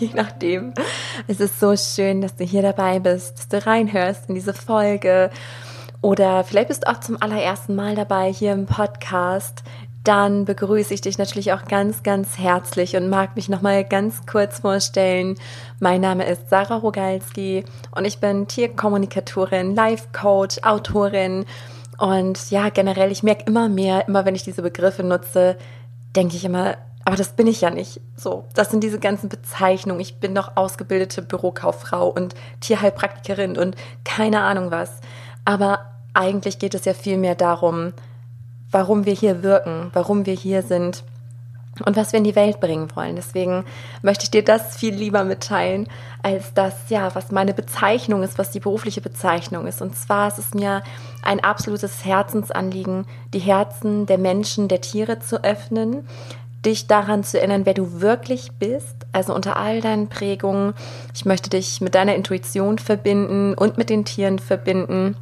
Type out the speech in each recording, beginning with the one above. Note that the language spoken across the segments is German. je nachdem. Es ist so schön, dass du hier dabei bist, dass du reinhörst in diese Folge oder vielleicht bist du auch zum allerersten Mal dabei hier im Podcast. Dann begrüße ich dich natürlich auch ganz, ganz herzlich und mag mich nochmal ganz kurz vorstellen. Mein Name ist Sarah Rogalski und ich bin Tierkommunikatorin, Life-Coach, Autorin und ja, generell, ich merke immer wenn ich diese Begriffe nutze, denke ich immer, aber das bin ich ja nicht. So, das sind diese ganzen Bezeichnungen. Ich bin doch ausgebildete Bürokauffrau und Tierheilpraktikerin und keine Ahnung was. Aber eigentlich geht es ja viel mehr darum, warum wir hier wirken, warum wir hier sind und was wir in die Welt bringen wollen. Deswegen möchte ich dir das viel lieber mitteilen, als das, ja, was meine Bezeichnung ist, was die berufliche Bezeichnung ist. Und zwar ist es mir ein absolutes Herzensanliegen, die Herzen der Menschen, der Tiere zu öffnen, dich daran zu erinnern, wer du wirklich bist, also unter all deinen Prägungen. Ich möchte dich mit deiner Intuition verbinden und mit den Tieren verbinden.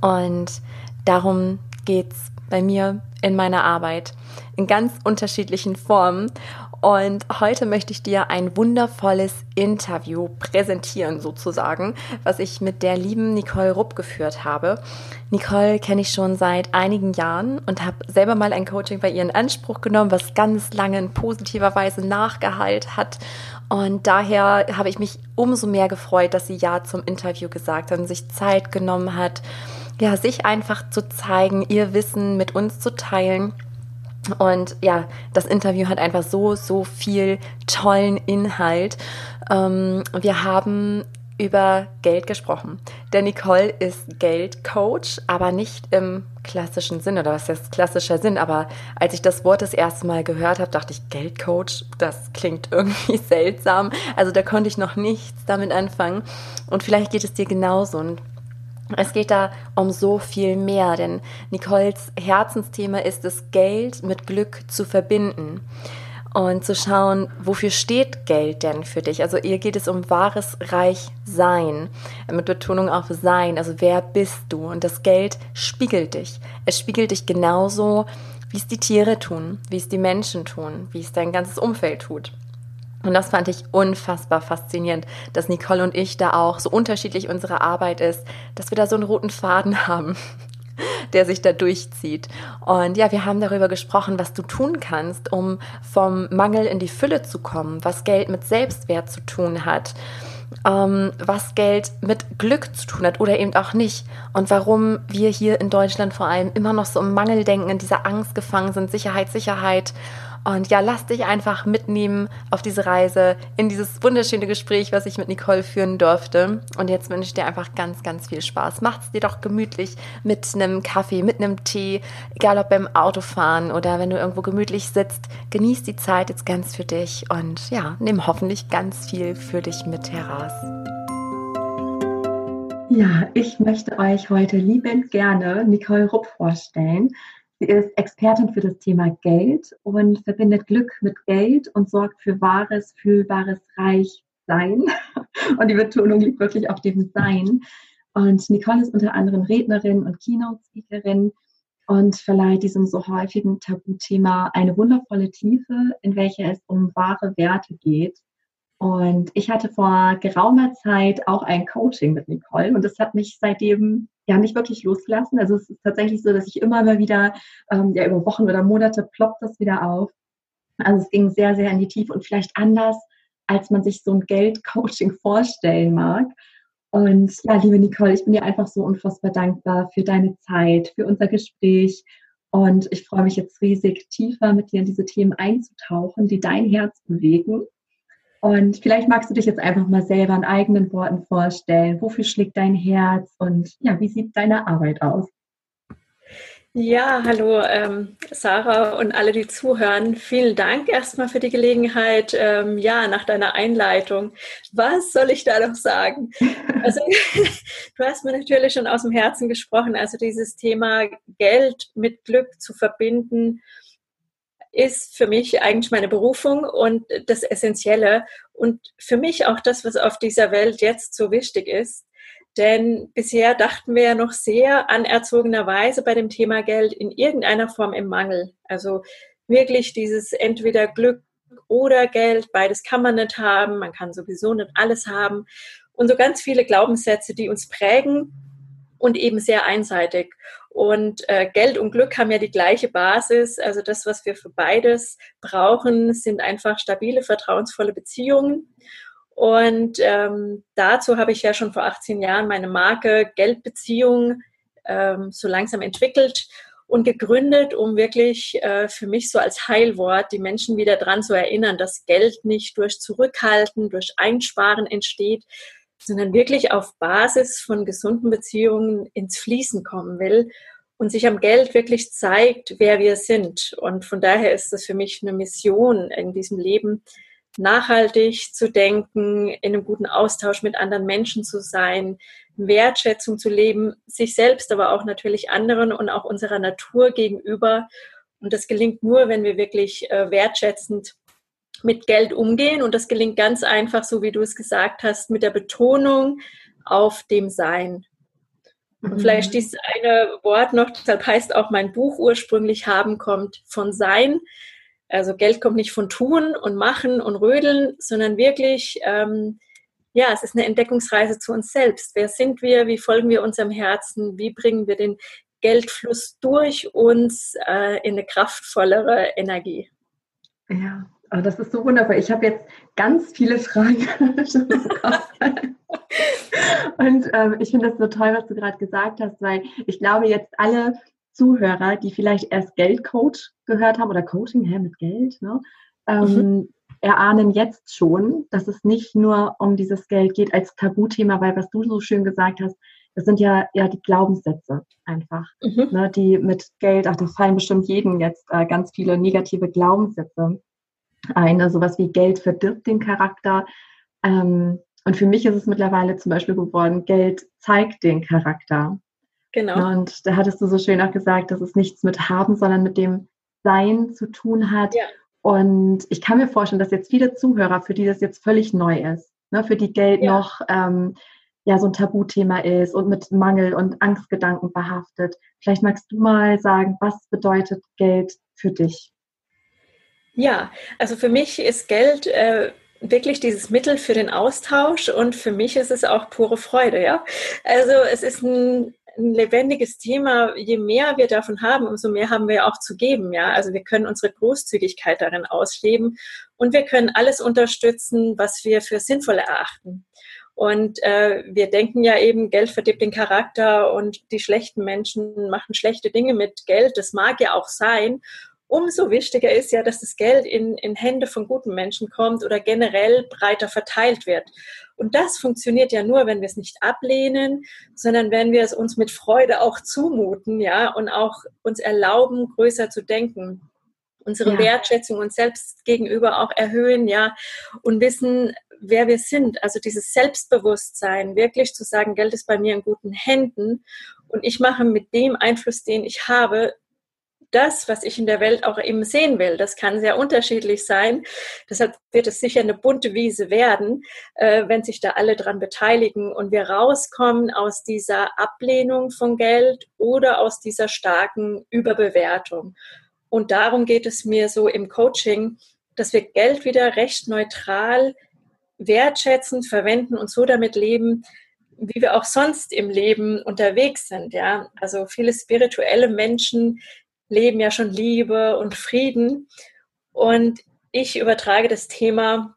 Und darum geht's bei mir in meiner Arbeit in ganz unterschiedlichen Formen. Und heute möchte ich dir ein wundervolles Interview präsentieren sozusagen, was ich mit der lieben Nicole Rupp geführt habe. Nicole kenne ich schon seit einigen Jahren und habe selber mal ein Coaching bei ihr in Anspruch genommen, was ganz lange in positiver Weise nachgeheilt hat. Und daher habe ich mich umso mehr gefreut, dass sie Ja zum Interview gesagt hat und sich Zeit genommen hat, ja, sich einfach zu zeigen, ihr Wissen mit uns zu teilen. Und ja, das Interview hat einfach so, so viel tollen Inhalt. Wir haben über Geld gesprochen. Denn Nicole ist Geldcoach, aber nicht im klassischen Sinn, oder was heißt klassischer Sinn, aber als ich das Wort das erste Mal gehört habe, dachte ich, Geldcoach, das klingt irgendwie seltsam. Also da konnte ich noch nichts damit anfangen. Und vielleicht geht es dir genauso. Und es geht da um so viel mehr, denn Nicoles Herzensthema ist es, Geld mit Glück zu verbinden und zu schauen, wofür steht Geld denn für dich? Also ihr geht es um wahres Reichsein, mit Betonung auf Sein, also wer bist du? Und das Geld spiegelt dich. Es spiegelt dich genauso, wie es die Tiere tun, wie es die Menschen tun, wie es dein ganzes Umfeld tut. Und das fand ich unfassbar faszinierend, dass Nicole und ich da auch, so unterschiedlich unsere Arbeit ist, dass wir da so einen roten Faden haben, der sich da durchzieht. Und ja, wir haben darüber gesprochen, was du tun kannst, um vom Mangel in die Fülle zu kommen, was Geld mit Selbstwert zu tun hat, was Geld mit Glück zu tun hat oder eben auch nicht und warum wir hier in Deutschland vor allem immer noch so im Mangeldenken, in dieser Angst gefangen sind, Sicherheit. Und ja, lass dich einfach mitnehmen auf diese Reise, in dieses wunderschöne Gespräch, was ich mit Nicole führen durfte. Und jetzt wünsche ich dir einfach ganz, ganz viel Spaß. Macht's dir doch gemütlich mit einem Kaffee, mit einem Tee, egal ob beim Autofahren oder wenn du irgendwo gemütlich sitzt. Genieß die Zeit jetzt ganz für dich und ja, nimm hoffentlich ganz viel für dich mit heraus. Ja, ich möchte euch heute liebend gerne Nicole Rupp vorstellen. Sie ist Expertin für das Thema Geld und verbindet Glück mit Geld und sorgt für wahres, fühlbares Reichsein. Und die Betonung liegt wirklich auf dem Sein. Und Nicole ist unter anderem Rednerin und Keynote-Speakerin und verleiht diesem so häufigen Tabuthema eine wundervolle Tiefe, in welcher es um wahre Werte geht. Und ich hatte vor geraumer Zeit auch ein Coaching mit Nicole und das hat mich seitdem ja nicht wirklich losgelassen. Also es ist tatsächlich so, dass ich immer wieder, über Wochen oder Monate ploppt das wieder auf. Also es ging sehr, sehr in die Tiefe und vielleicht anders, als man sich so ein Geldcoaching vorstellen mag. Und ja, liebe Nicole, ich bin dir einfach so unfassbar dankbar für deine Zeit, für unser Gespräch. Und ich freue mich jetzt riesig, tiefer mit dir in diese Themen einzutauchen, die dein Herz bewegen. Und vielleicht magst du dich jetzt einfach mal selber in eigenen Worten vorstellen. Wofür schlägt dein Herz und ja, wie sieht deine Arbeit aus? Ja, hallo Sarah und alle, die zuhören. Vielen Dank erstmal für die Gelegenheit. Nach deiner Einleitung. Was soll ich da noch sagen? Also du hast mir natürlich schon aus dem Herzen gesprochen. Also dieses Thema Geld mit Glück zu verbinden, ist für mich eigentlich meine Berufung und das Essentielle und für mich auch das, was auf dieser Welt jetzt so wichtig ist. Denn bisher dachten wir ja noch sehr anerzogenerweise bei dem Thema Geld in irgendeiner Form im Mangel. Also wirklich dieses entweder Glück oder Geld, beides kann man nicht haben, man kann sowieso nicht alles haben und so ganz viele Glaubenssätze, die uns prägen und eben sehr einseitig. Und Geld und Glück haben ja die gleiche Basis, also das, was wir für beides brauchen, sind einfach stabile, vertrauensvolle Beziehungen. Und dazu habe ich ja schon vor 18 Jahren meine Marke Geldbeziehung so langsam entwickelt und gegründet, um wirklich für mich so als Heilwort die Menschen wieder daran zu erinnern, dass Geld nicht durch Zurückhalten, durch Einsparen entsteht, sondern wirklich auf Basis von gesunden Beziehungen ins Fließen kommen will und sich am Geld wirklich zeigt, wer wir sind. Und von daher ist das für mich eine Mission in diesem Leben, nachhaltig zu denken, in einem guten Austausch mit anderen Menschen zu sein, Wertschätzung zu leben, sich selbst, aber auch natürlich anderen und auch unserer Natur gegenüber. Und das gelingt nur, wenn wir wirklich wertschätzend mit Geld umgehen. Und das gelingt ganz einfach, so wie du es gesagt hast, mit der Betonung auf dem Sein. Und vielleicht dieses eine Wort noch, deshalb heißt auch mein Buch ursprünglich, Haben kommt von Sein. Also Geld kommt nicht von Tun und Machen und Rödeln, sondern wirklich, ja, es ist eine Entdeckungsreise zu uns selbst. Wer sind wir? Wie folgen wir unserem Herzen? Wie bringen wir den Geldfluss durch uns in eine kraftvollere Energie? Ja, aber das ist so wunderbar. Ich habe jetzt ganz viele Fragen. Und ich finde das so toll, was du gerade gesagt hast, weil ich glaube, jetzt alle Zuhörer, die vielleicht erst Geldcoach gehört haben oder Coaching mit Geld, ne, erahnen jetzt schon, dass es nicht nur um dieses Geld geht als Tabuthema, weil was du so schön gesagt hast, das sind ja die Glaubenssätze einfach, ne, die mit Geld, ach, da fallen bestimmt jedem jetzt ganz viele negative Glaubenssätze ein, also sowas wie Geld verdirbt den Charakter. Und für mich ist es mittlerweile zum Beispiel geworden, Geld zeigt den Charakter. Genau. Und da hattest du so schön auch gesagt, dass es nichts mit Haben, sondern mit dem Sein zu tun hat. Ja. Und ich kann mir vorstellen, dass jetzt viele Zuhörer, für die das jetzt völlig neu ist, ne, für die Geld noch so ein Tabuthema ist und mit Mangel und Angstgedanken behaftet. Vielleicht magst du mal sagen, was bedeutet Geld für dich? Ja, also für mich ist Geld wirklich dieses Mittel für den Austausch und für mich ist es auch pure Freude. Ja? Also es ist ein lebendiges Thema, je mehr wir davon haben, umso mehr haben wir auch zu geben, ja. Also wir können unsere Großzügigkeit darin ausleben und wir können alles unterstützen, was wir für sinnvoll erachten. Und wir denken ja eben, Geld verdirbt den Charakter und die schlechten Menschen machen schlechte Dinge mit Geld. Das mag ja auch sein. Umso wichtiger ist ja, dass das Geld in Hände von guten Menschen kommt oder generell breiter verteilt wird. Und das funktioniert ja nur, wenn wir es nicht ablehnen, sondern wenn wir es uns mit Freude auch zumuten, ja, und auch uns erlauben, größer zu denken. Unsere Wertschätzung uns selbst gegenüber auch erhöhen, ja, und wissen, wer wir sind. Also dieses Selbstbewusstsein, wirklich zu sagen, Geld ist bei mir in guten Händen und ich mache mit dem Einfluss, den ich habe, das, was ich in der Welt auch eben sehen will. Das kann sehr unterschiedlich sein. Deshalb wird es sicher eine bunte Wiese werden, wenn sich da alle dran beteiligen und wir rauskommen aus dieser Ablehnung von Geld oder aus dieser starken Überbewertung. Und darum geht es mir so im Coaching, dass wir Geld wieder recht neutral wertschätzend verwenden und so damit leben, wie wir auch sonst im Leben unterwegs sind. Ja? Also viele spirituelle Menschen leben ja schon Liebe und Frieden und ich übertrage das Thema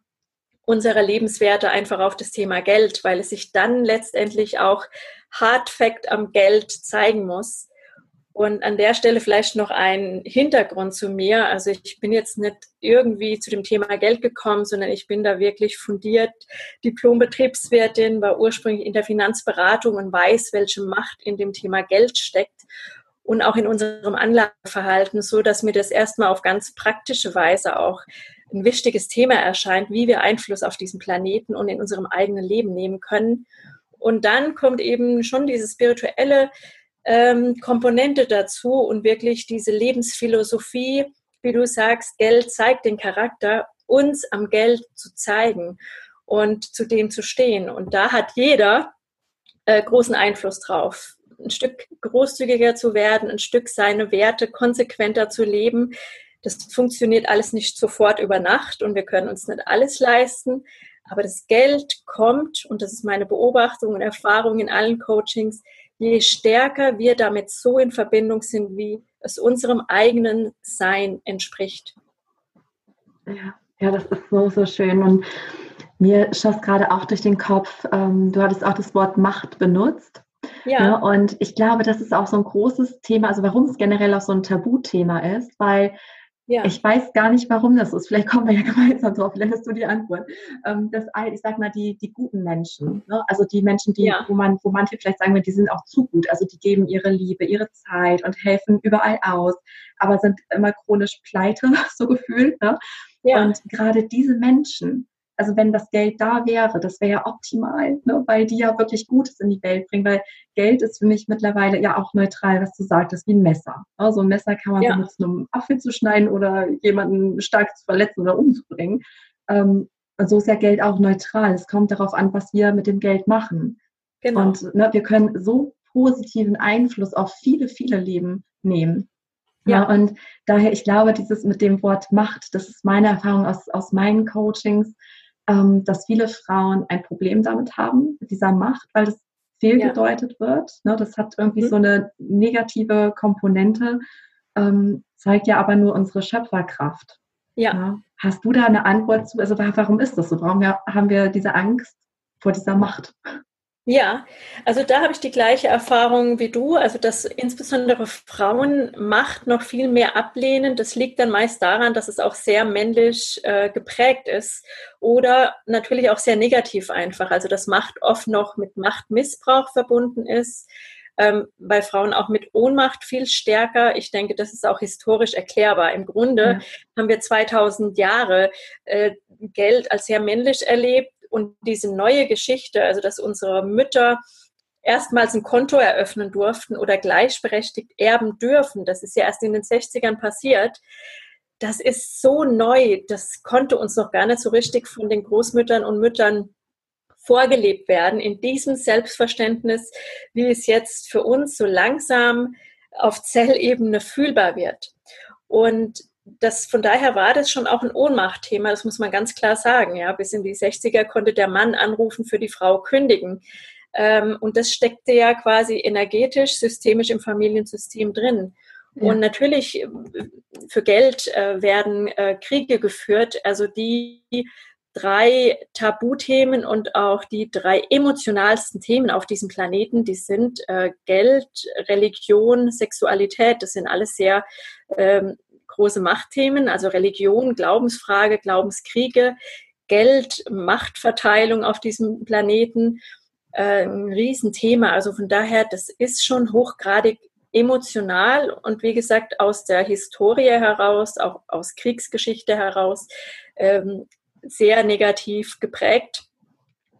unserer Lebenswerte einfach auf das Thema Geld, weil es sich dann letztendlich auch Hard Fact am Geld zeigen muss. Und an der Stelle vielleicht noch ein Hintergrund zu mir. Also ich bin jetzt nicht irgendwie zu dem Thema Geld gekommen, sondern ich bin da wirklich fundiert Diplom-Betriebswirtin, war ursprünglich in der Finanzberatung und weiß, welche Macht in dem Thema Geld steckt. Und auch in unserem Anlageverhalten, so dass mir das erstmal auf ganz praktische Weise auch ein wichtiges Thema erscheint, wie wir Einfluss auf diesen Planeten und in unserem eigenen Leben nehmen können. Und dann kommt eben schon diese spirituelle Komponente dazu und wirklich diese Lebensphilosophie, wie du sagst, Geld zeigt den Charakter, uns am Geld zu zeigen und zu dem zu stehen. Und da hat jeder großen Einfluss drauf. Ein Stück großzügiger zu werden, ein Stück seine Werte konsequenter zu leben. Das funktioniert alles nicht sofort über Nacht und wir können uns nicht alles leisten. Aber das Geld kommt, und das ist meine Beobachtung und Erfahrung in allen Coachings, je stärker wir damit so in Verbindung sind, wie es unserem eigenen Sein entspricht. Ja, das ist so, so schön. Und mir schoss gerade auch durch den Kopf, du hattest auch das Wort Macht benutzt. Ja. Und ich glaube, das ist auch so ein großes Thema, also warum es generell auch so ein Tabuthema ist, weil ich weiß gar nicht, warum das ist. Vielleicht kommen wir ja gemeinsam drauf, vielleicht hast du die Antwort. Ich sag mal, die guten Menschen, ne? Also die Menschen, die, wo manche vielleicht sagen, die sind auch zu gut, also die geben ihre Liebe, ihre Zeit und helfen überall aus, aber sind immer chronisch pleite, so gefühlt. Ne? Ja. Und gerade diese Menschen, also wenn das Geld da wäre, das wäre ja optimal, ne? Weil die ja wirklich Gutes in die Welt bringen, weil Geld ist für mich mittlerweile ja auch neutral, was du sagtest, wie ein Messer. Also ein Messer kann man benutzen, um Apfel zu schneiden oder jemanden stark zu verletzen oder umzubringen. So ist ja Geld auch neutral. Es kommt darauf an, was wir mit dem Geld machen. Genau. Und ne, wir können so positiven Einfluss auf viele, viele Leben nehmen. Ja, und daher, ich glaube, dieses mit dem Wort Macht, das ist meine Erfahrung aus meinen Coachings, dass viele Frauen ein Problem damit haben, mit dieser Macht, weil das fehlgedeutet wird. Ne? Das hat irgendwie so eine negative Komponente, zeigt ja aber nur unsere Schöpferkraft. Ja. Ne? Hast du da eine Antwort zu? Also warum ist das so? Warum haben wir diese Angst vor dieser Macht? Ja, also da habe ich die gleiche Erfahrung wie du, also dass insbesondere Frauen Macht noch viel mehr ablehnen. Das liegt dann meist daran, dass es auch sehr männlich geprägt ist oder natürlich auch sehr negativ einfach, also dass Macht oft noch mit Machtmissbrauch verbunden ist, weil Frauen auch mit Ohnmacht viel stärker, ich denke, das ist auch historisch erklärbar. Im Grunde haben wir 2000 Jahre Geld als sehr männlich erlebt. Und diese neue Geschichte, also dass unsere Mütter erstmals ein Konto eröffnen durften oder gleichberechtigt erben dürfen, das ist ja erst in den 60ern passiert, das ist so neu, das konnte uns noch gar nicht so richtig von den Großmüttern und Müttern vorgelebt werden, in diesem Selbstverständnis, wie es jetzt für uns so langsam auf Zellebene fühlbar wird. Und von daher war das schon auch ein Ohnmachtthema, das muss man ganz klar sagen. Ja, bis in die 60er konnte der Mann anrufen, für die Frau kündigen. Und das steckte ja quasi energetisch, systemisch im Familiensystem drin. Ja. Und natürlich, für Geld werden Kriege geführt. Also die 3 Tabuthemen und auch die 3 emotionalsten Themen auf diesem Planeten, die sind Geld, Religion, Sexualität. Das sind alles sehr große Machtthemen, also Religion, Glaubensfrage, Glaubenskriege, Geld, Machtverteilung auf diesem Planeten, ein Riesenthema. Also von daher, das ist schon hochgradig emotional und wie gesagt, aus der Historie heraus, auch aus Kriegsgeschichte heraus, sehr negativ geprägt.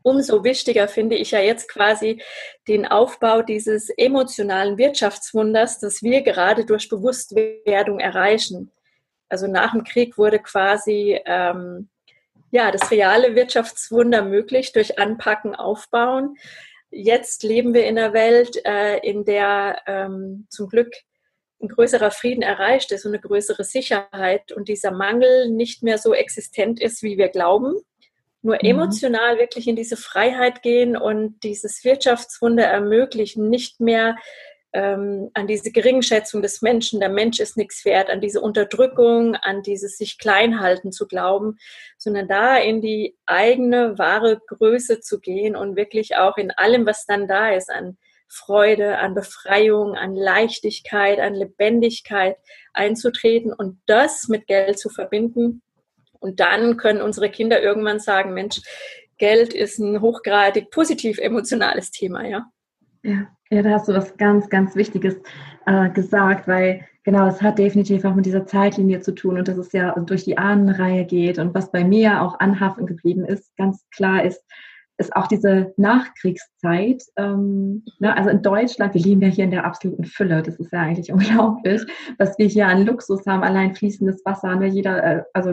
Umso wichtiger finde ich ja jetzt quasi den Aufbau dieses emotionalen Wirtschaftswunders, das wir gerade durch Bewusstwerdung erreichen. Also nach dem Krieg wurde quasi das reale Wirtschaftswunder möglich durch Anpacken, Aufbauen. Jetzt leben wir in einer Welt, in der zum Glück ein größerer Frieden erreicht ist und eine größere Sicherheit und dieser Mangel nicht mehr so existent ist, wie wir glauben. Nur emotional wirklich in diese Freiheit gehen und dieses Wirtschaftswunder ermöglichen, nicht mehr an diese Geringschätzung des Menschen, der Mensch ist nichts wert, an diese Unterdrückung, an dieses sich kleinhalten zu glauben, sondern da in die eigene, wahre Größe zu gehen und wirklich auch in allem, was dann da ist, an Freude, an Befreiung, an Leichtigkeit, an Lebendigkeit einzutreten und das mit Geld zu verbinden. Und dann können unsere Kinder irgendwann sagen, Mensch, Geld ist ein hochgradig positiv emotionales Thema, Ja, da hast du was ganz, ganz Wichtiges gesagt, weil genau, es hat definitiv auch mit dieser Zeitlinie zu tun und dass es ja durch die Ahnenreihe geht und was bei mir auch anhaften geblieben ist, ganz klar ist auch diese Nachkriegszeit. Also in Deutschland, wir leben ja hier in der absoluten Fülle. Das ist ja eigentlich unglaublich, was wir hier an Luxus haben. Allein fließendes Wasser. Ne?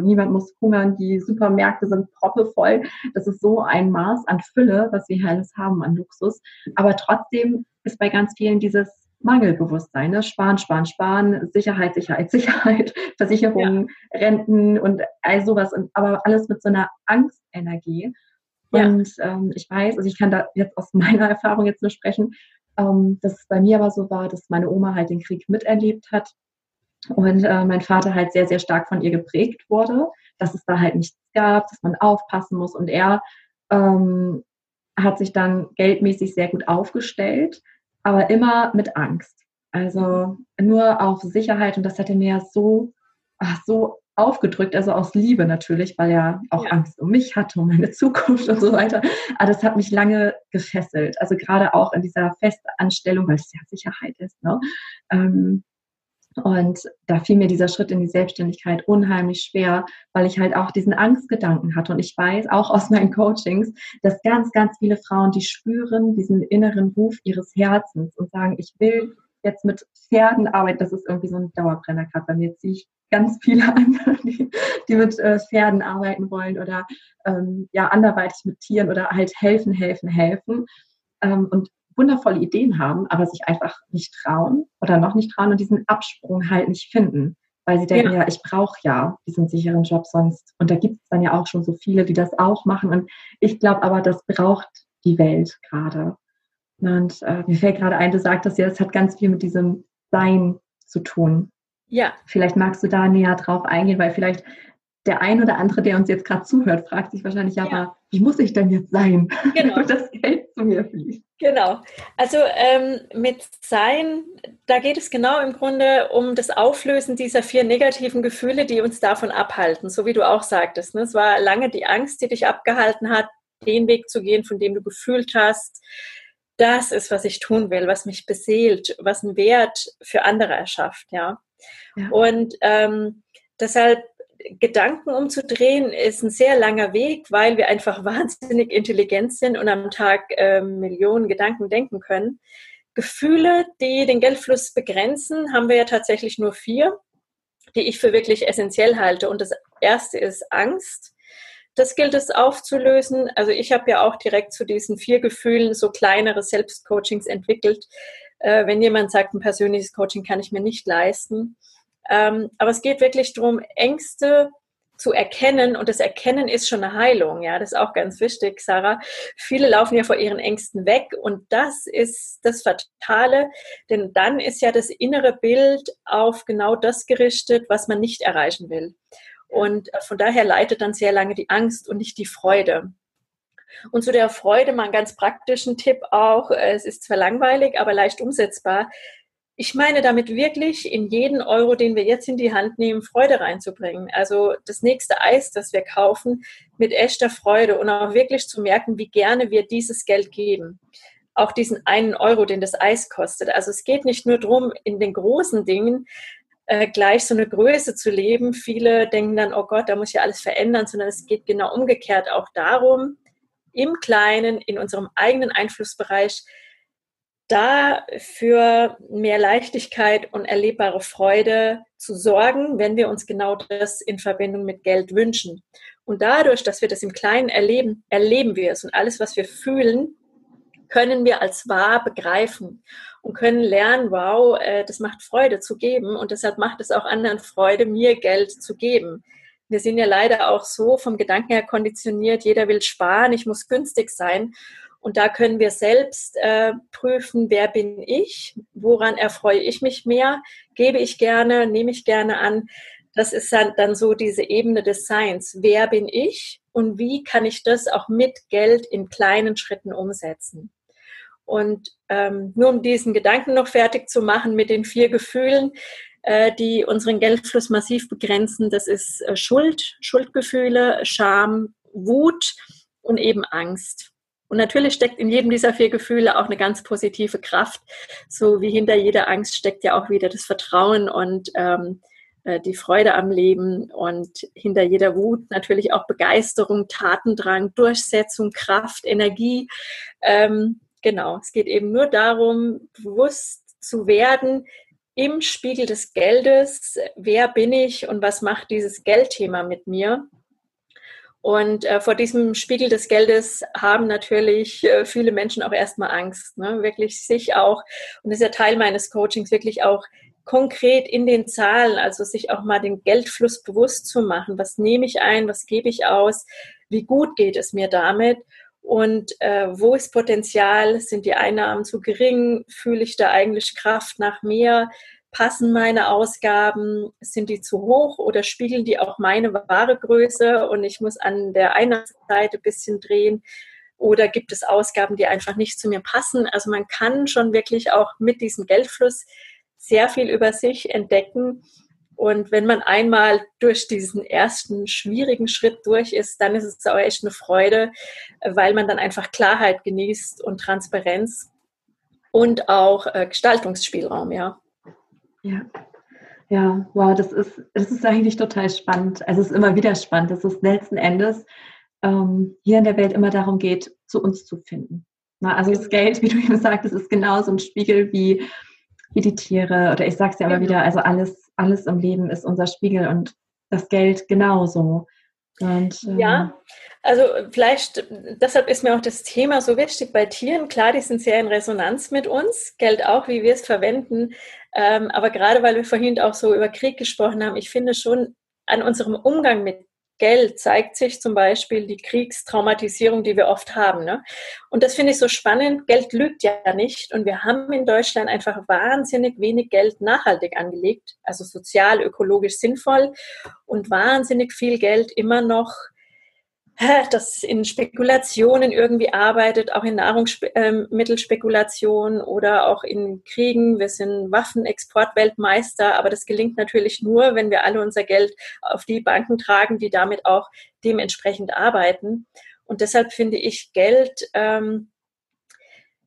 Niemand muss hungern. Die Supermärkte sind proppevoll. Das ist so ein Maß an Fülle, was wir hier alles haben an Luxus. Aber trotzdem ist bei ganz vielen dieses Mangelbewusstsein, ne? Sparen, sparen, sparen, Sicherheit, Sicherheit, Sicherheit, Versicherungen, ja. Renten und all sowas. Aber alles mit so einer Angstenergie. Ja. Und ich weiß, also ich kann da jetzt aus meiner Erfahrung jetzt nur sprechen, dass es bei mir aber so war, dass meine Oma halt den Krieg miterlebt hat und mein Vater halt sehr, sehr stark von ihr geprägt wurde, dass es da halt nichts gab, dass man aufpassen muss. Und er hat sich dann geldmäßig sehr gut aufgestellt, aber immer mit Angst. Also nur auf Sicherheit, und das hat er mir so aufgedrückt, also aus Liebe natürlich, weil er auch Angst um mich hatte, um meine Zukunft und so weiter. Aber das hat mich lange gefesselt, also gerade auch in dieser Festanstellung, weil es ja Sicherheit ist, ne? Und da fiel mir dieser Schritt in die Selbstständigkeit unheimlich schwer, weil ich halt auch diesen Angstgedanken hatte. Und ich weiß auch aus meinen Coachings, dass ganz, ganz viele Frauen, die spüren diesen inneren Ruf ihres Herzens und sagen, ich will jetzt mit Pferden arbeiten. Das ist irgendwie so ein Dauerbrenner gerade bei mir. Ziehe ich ganz viele an, die mit Pferden arbeiten wollen oder anderweitig mit Tieren oder halt helfen. Und wundervolle Ideen haben, aber sich einfach nicht trauen oder noch nicht trauen und diesen Absprung halt nicht finden, weil sie denken, ich brauche ja diesen sicheren Job sonst. Und da gibt es dann ja auch schon so viele, die das auch machen. Und ich glaube aber, das braucht die Welt gerade. Und mir fällt gerade ein, du sagtest ja, es hat ganz viel mit diesem Sein zu tun. Ja. Vielleicht magst du da näher drauf eingehen, weil vielleicht der ein oder andere, der uns jetzt gerade zuhört, fragt sich wahrscheinlich, aber wie muss ich denn jetzt sein, damit das Geld zu mir fließt? Genau. Also mit Sein, da geht es genau im Grunde um das Auflösen dieser 4 negativen Gefühle, die uns davon abhalten, so wie du auch sagtest, ne? Es war lange die Angst, die dich abgehalten hat, den Weg zu gehen, von dem du gefühlt hast, das ist, was ich tun will, was mich beseelt, was einen Wert für andere erschafft. Ja. Und deshalb Gedanken umzudrehen ist ein sehr langer Weg, weil wir einfach wahnsinnig intelligent sind und am Tag Millionen Gedanken denken können. Gefühle, die den Geldfluss begrenzen, haben wir ja tatsächlich nur 4, die ich für wirklich essentiell halte. Und das erste ist Angst. Das gilt es aufzulösen. Also ich habe ja auch direkt zu diesen 4 Gefühlen so kleinere Selbstcoachings entwickelt. Wenn jemand sagt, ein persönliches Coaching kann ich mir nicht leisten. Aber es geht wirklich darum, Ängste zu erkennen, und das Erkennen ist schon eine Heilung, ja, das ist auch ganz wichtig, Sarah. Viele laufen ja vor ihren Ängsten weg, und das ist das Fatale, denn dann ist ja das innere Bild auf genau das gerichtet, was man nicht erreichen will. Und von daher leitet dann sehr lange die Angst und nicht die Freude. Und zu der Freude mal einen ganz praktischen Tipp auch, es ist zwar langweilig, aber leicht umsetzbar. Ich meine damit wirklich, in jeden Euro, den wir jetzt in die Hand nehmen, Freude reinzubringen. Also das nächste Eis, das wir kaufen, mit echter Freude und auch wirklich zu merken, wie gerne wir dieses Geld geben. Auch diesen einen Euro, den das Eis kostet. Also es geht nicht nur darum, in den großen Dingen gleich so eine Größe zu leben. Viele denken dann, oh Gott, da muss ich ja alles verändern, sondern es geht genau umgekehrt auch darum, im Kleinen, in unserem eigenen Einflussbereich, da für mehr Leichtigkeit und erlebbare Freude zu sorgen, wenn wir uns genau das in Verbindung mit Geld wünschen. Und dadurch, dass wir das im Kleinen erleben, erleben wir es. Und alles, was wir fühlen, können wir als wahr begreifen und können lernen, wow, das macht Freude zu geben. Und deshalb macht es auch anderen Freude, mir Geld zu geben. Wir sind ja leider auch so vom Gedanken her konditioniert, jeder will sparen, ich muss günstig sein. Und da können wir selbst prüfen, wer bin ich, woran erfreue ich mich mehr, gebe ich gerne, nehme ich gerne an. Das ist dann so diese Ebene des Seins. Wer bin ich und wie kann ich das auch mit Geld in kleinen Schritten umsetzen? Und nur um diesen Gedanken noch fertig zu machen mit den 4 Gefühlen, die unseren Geldfluss massiv begrenzen, das ist Schuld, Schuldgefühle, Scham, Wut und eben Angst. Und natürlich steckt in jedem dieser 4 Gefühle auch eine ganz positive Kraft. So wie hinter jeder Angst steckt ja auch wieder das Vertrauen und die Freude am Leben. Und hinter jeder Wut natürlich auch Begeisterung, Tatendrang, Durchsetzung, Kraft, Energie. Genau, es geht eben nur darum, bewusst zu werden im Spiegel des Geldes, wer bin ich und was macht dieses Geldthema mit mir. Und vor diesem Spiegel des Geldes haben natürlich viele Menschen auch erstmal Angst, ne? Wirklich sich auch, und das ist ja Teil meines Coachings, wirklich auch konkret in den Zahlen, also sich auch mal den Geldfluss bewusst zu machen. Was nehme ich ein, was gebe ich aus, wie gut geht es mir damit und wo ist Potenzial, sind die Einnahmen zu gering, fühle ich da eigentlich Kraft nach mehr, passen meine Ausgaben, sind die zu hoch oder spiegeln die auch meine wahre Größe und ich muss an der Einnahmenseite ein bisschen drehen oder gibt es Ausgaben, die einfach nicht zu mir passen. Also man kann schon wirklich auch mit diesem Geldfluss sehr viel über sich entdecken und wenn man einmal durch diesen ersten schwierigen Schritt durch ist, dann ist es auch echt eine Freude, weil man dann einfach Klarheit genießt und Transparenz und auch Gestaltungsspielraum, ja. Ja, wow, das ist eigentlich total spannend. Also es ist immer wieder spannend, dass es letzten Endes hier in der Welt immer darum geht, zu uns zu finden. Na, also das Geld, wie du eben sagtest, ist genauso ein Spiegel wie die Tiere. Oder ich sage es ja immer wieder, also alles im Leben ist unser Spiegel und das Geld genauso. Und, ja, also vielleicht, deshalb ist mir auch das Thema so wichtig bei Tieren. Klar, die sind sehr in Resonanz mit uns, Geld auch, wie wir es verwenden. Aber gerade, weil wir vorhin auch so über Krieg gesprochen haben, ich finde schon, an unserem Umgang mit Geld zeigt sich zum Beispiel die Kriegstraumatisierung, die wir oft haben, ne? Und das finde ich so spannend. Geld lügt ja nicht. Und wir haben in Deutschland einfach wahnsinnig wenig Geld nachhaltig angelegt, also sozial, ökologisch sinnvoll und wahnsinnig viel Geld immer noch, das in Spekulationen irgendwie arbeitet, auch in Nahrungsmittelspekulationen oder auch in Kriegen. Wir sind Waffenexportweltmeister, aber das gelingt natürlich nur, wenn wir alle unser Geld auf die Banken tragen, die damit auch dementsprechend arbeiten. Und deshalb finde ich, Geld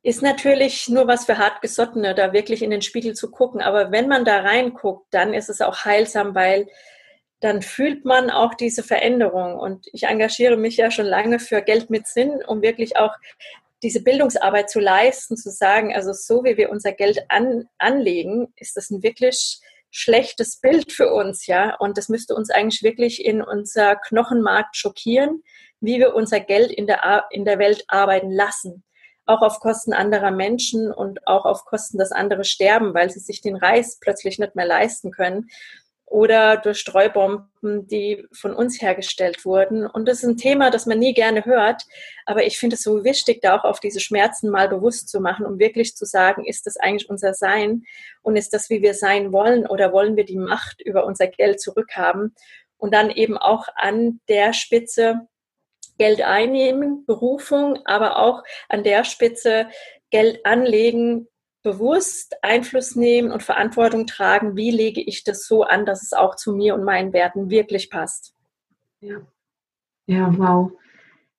ist natürlich nur was für Hartgesottene, da wirklich in den Spiegel zu gucken. Aber wenn man da reinguckt, dann ist es auch heilsam, weil dann fühlt man auch diese Veränderung. Und ich engagiere mich ja schon lange für Geld mit Sinn, um wirklich auch diese Bildungsarbeit zu leisten, zu sagen, also so wie wir unser Geld anlegen, ist das ein wirklich schlechtes Bild für uns, ja. Und das müsste uns eigentlich wirklich in unser Knochenmark schockieren, wie wir unser Geld in der Welt arbeiten lassen. Auch auf Kosten anderer Menschen und auch auf Kosten, dass andere sterben, weil sie sich den Reis plötzlich nicht mehr leisten können. Oder durch Streubomben, die von uns hergestellt wurden. Und das ist ein Thema, das man nie gerne hört. Aber ich finde es so wichtig, da auch auf diese Schmerzen mal bewusst zu machen, um wirklich zu sagen, ist das eigentlich unser Sein? Und ist das, wie wir sein wollen? Oder wollen wir die Macht über unser Geld zurückhaben? Und dann eben auch an der Spitze Geld einnehmen, Berufung, aber auch an der Spitze Geld anlegen, bewusst Einfluss nehmen und Verantwortung tragen, wie lege ich das so an, dass es auch zu mir und meinen Werten wirklich passt. Ja, wow.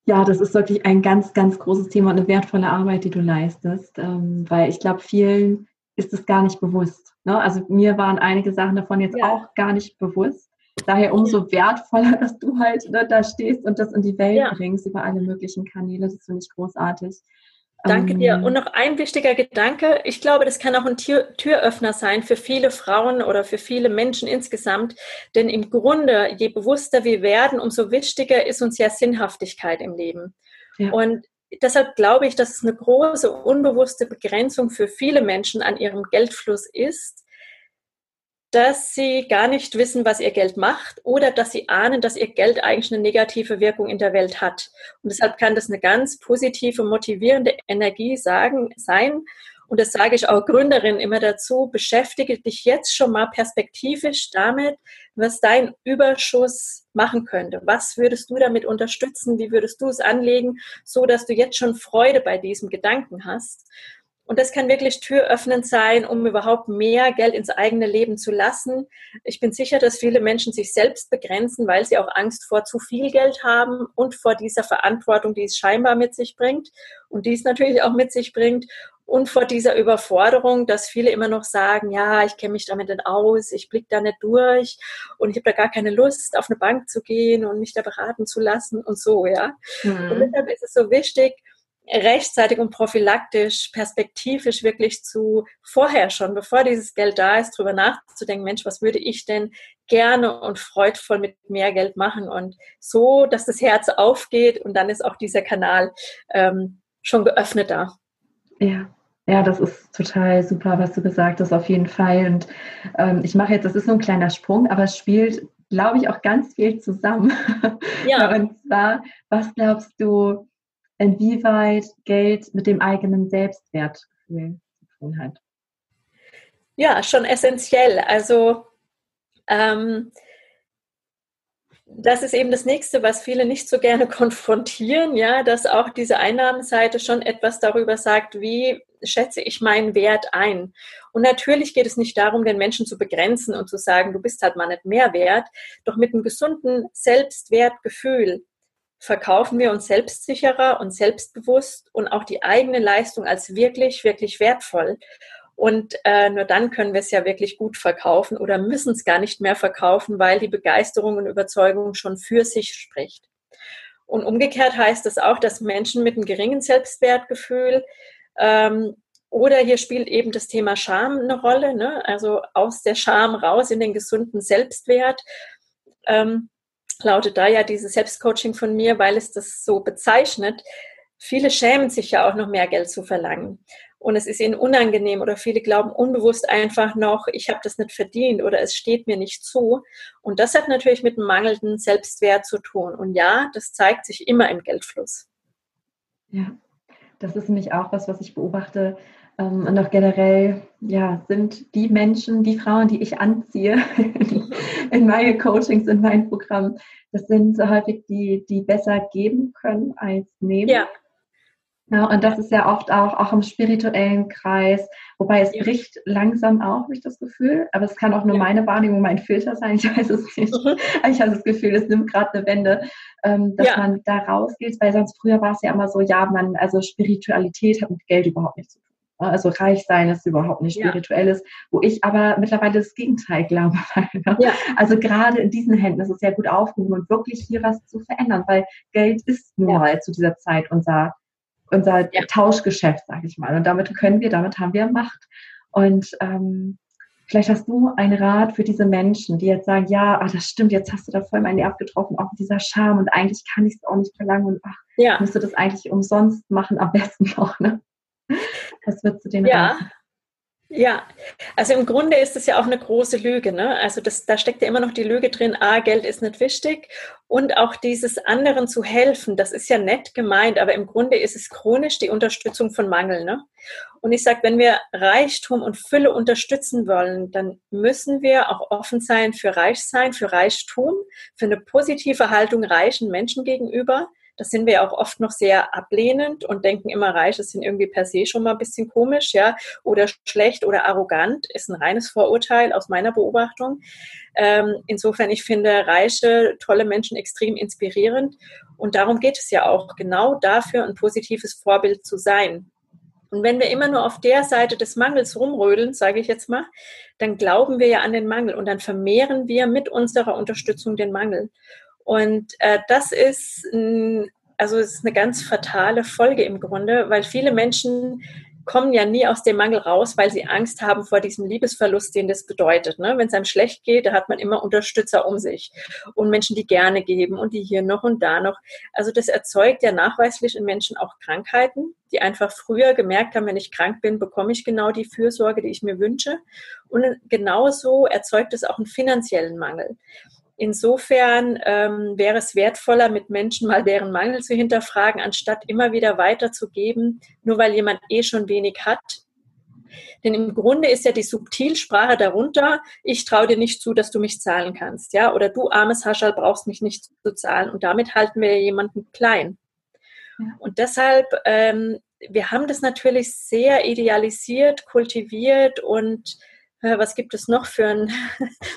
Ja, das ist wirklich ein ganz, ganz großes Thema und eine wertvolle Arbeit, die du leistest, weil ich glaube, vielen ist es gar nicht bewusst. Ne? Also mir waren einige Sachen davon jetzt auch gar nicht bewusst. Daher umso wertvoller, dass du halt, ne, da stehst und das in die Welt bringst über alle möglichen Kanäle. Das finde ich großartig. Danke dir. Und noch ein wichtiger Gedanke. Ich glaube, das kann auch ein Türöffner sein für viele Frauen oder für viele Menschen insgesamt. Denn im Grunde, je bewusster wir werden, umso wichtiger ist uns ja Sinnhaftigkeit im Leben. Ja. Und deshalb glaube ich, dass es eine große unbewusste Begrenzung für viele Menschen an ihrem Geldfluss ist, dass sie gar nicht wissen, was ihr Geld macht oder dass sie ahnen, dass ihr Geld eigentlich eine negative Wirkung in der Welt hat. Und deshalb kann das eine ganz positive, motivierende Energie sein. Und das sage ich auch Gründerinnen immer dazu, beschäftige dich jetzt schon mal perspektivisch damit, was dein Überschuss machen könnte. Was würdest du damit unterstützen? Wie würdest du es anlegen, so dass du jetzt schon Freude bei diesem Gedanken hast? Und das kann wirklich türöffnend sein, um überhaupt mehr Geld ins eigene Leben zu lassen. Ich bin sicher, dass viele Menschen sich selbst begrenzen, weil sie auch Angst vor zu viel Geld haben und vor dieser Verantwortung, die es scheinbar mit sich bringt und die es natürlich auch mit sich bringt und vor dieser Überforderung, dass viele immer noch sagen, ja, ich kenne mich damit nicht aus, ich blicke da nicht durch und ich habe da gar keine Lust, auf eine Bank zu gehen und mich da beraten zu lassen und so, ja. Mhm. Und deshalb ist es so wichtig, rechtzeitig und prophylaktisch, perspektivisch wirklich zu vorher schon, bevor dieses Geld da ist, drüber nachzudenken, Mensch, was würde ich denn gerne und freudvoll mit mehr Geld machen? Und so, dass das Herz aufgeht und dann ist auch dieser Kanal schon geöffnet da. Ja, das ist total super, was du gesagt hast, auf jeden Fall. Und ich mache jetzt, das ist so ein kleiner Sprung, aber es spielt, glaube ich, auch ganz viel zusammen. Ja. Und zwar, was glaubst du, inwieweit Geld mit dem eigenen Selbstwertgefühl zu tun hat? Ja, schon essentiell. Also das ist eben das Nächste, was viele nicht so gerne konfrontieren, ja, dass auch diese Einnahmenseite schon etwas darüber sagt, wie schätze ich meinen Wert ein. Und natürlich geht es nicht darum, den Menschen zu begrenzen und zu sagen, du bist halt mal nicht mehr wert. Doch mit einem gesunden Selbstwertgefühl verkaufen wir uns selbstsicherer und selbstbewusst und auch die eigene Leistung als wirklich, wirklich wertvoll. Und nur dann können wir es ja wirklich gut verkaufen oder müssen es gar nicht mehr verkaufen, weil die Begeisterung und Überzeugung schon für sich spricht. Und umgekehrt heißt das auch, dass Menschen mit einem geringen Selbstwertgefühl oder hier spielt eben das Thema Scham eine Rolle, ne? Also aus der Scham raus in den gesunden Selbstwert, lautet da ja dieses Selbstcoaching von mir, weil es das so bezeichnet. Viele schämen sich ja auch noch mehr Geld zu verlangen. Und es ist ihnen unangenehm oder viele glauben unbewusst einfach noch, ich habe das nicht verdient oder es steht mir nicht zu. Und das hat natürlich mit einem mangelnden Selbstwert zu tun. Und ja, das zeigt sich immer im Geldfluss. Ja, das ist nämlich auch was ich beobachte. Und auch generell, ja, sind die Menschen, die Frauen, die ich anziehe in meine Coachings, in mein Programm, das sind so häufig die, die besser geben können als nehmen. Ja. Ja, und das ist ja oft auch im spirituellen Kreis, wobei es bricht langsam auf, habe ich das Gefühl, aber es kann auch nur meine Wahrnehmung, mein Filter sein, ich weiß es nicht. Ich habe das Gefühl, es nimmt gerade eine Wende, dass man da rausgeht, weil sonst früher war es ja immer so, also Spiritualität hat mit Geld überhaupt nichts zu tun. Also reich sein ist überhaupt nicht spirituelles, wo ich aber mittlerweile das Gegenteil glaube. Ja. Also gerade in diesen Händen ist es ja gut aufgehoben und wirklich hier was zu verändern, weil Geld ist nur zu dieser Zeit unser Tauschgeschäft, sage ich mal. Und damit haben wir Macht. Und vielleicht hast du einen Rat für diese Menschen, die jetzt sagen, das stimmt, jetzt hast du da voll meinen Nerv getroffen, auch mit dieser Scham und eigentlich kann ich es auch nicht verlangen und müsste das eigentlich umsonst machen, am besten noch, ne? Was würdest du denen raten? Ja, also im Grunde ist es ja auch eine große Lüge, ne? Also da steckt ja immer noch die Lüge drin, Geld ist nicht wichtig und auch dieses anderen zu helfen, das ist ja nett gemeint, aber im Grunde ist es chronisch die Unterstützung von Mangel, ne? Und ich sage, wenn wir Reichtum und Fülle unterstützen wollen, dann müssen wir auch offen sein, für Reichtum, für eine positive Haltung reichen Menschen gegenüber. Das sind wir auch oft noch sehr ablehnend und denken immer, Reiche sind irgendwie per se schon mal ein bisschen komisch, ja, oder schlecht oder arrogant, ist ein reines Vorurteil aus meiner Beobachtung. Insofern, ich finde reiche, tolle Menschen extrem inspirierend und darum geht es ja auch, genau dafür ein positives Vorbild zu sein. Und wenn wir immer nur auf der Seite des Mangels rumrödeln, sage ich jetzt mal, dann glauben wir ja an den Mangel und dann vermehren wir mit unserer Unterstützung den Mangel. Und das ist eine ganz fatale Folge im Grunde, weil viele Menschen kommen ja nie aus dem Mangel raus, weil sie Angst haben vor diesem Liebesverlust, den das bedeutet. Ne? Wenn es einem schlecht geht, da hat man immer Unterstützer um sich und Menschen, die gerne geben und die hier noch und da noch. Also das erzeugt ja nachweislich in Menschen auch Krankheiten, die einfach früher gemerkt haben, wenn ich krank bin, bekomme ich genau die Fürsorge, die ich mir wünsche. Und genauso erzeugt es auch einen finanziellen Mangel. Insofern wäre es wertvoller, mit Menschen mal deren Mangel zu hinterfragen, anstatt immer wieder weiterzugeben, nur weil jemand schon wenig hat. Denn im Grunde ist ja die Subtilsprache darunter, ich traue dir nicht zu, dass du mich zahlen kannst, ja, oder du armes Hascherl brauchst mich nicht zu zahlen. Und damit halten wir jemanden klein. Ja. Und deshalb, wir haben das natürlich sehr idealisiert, kultiviert und was gibt es noch für ein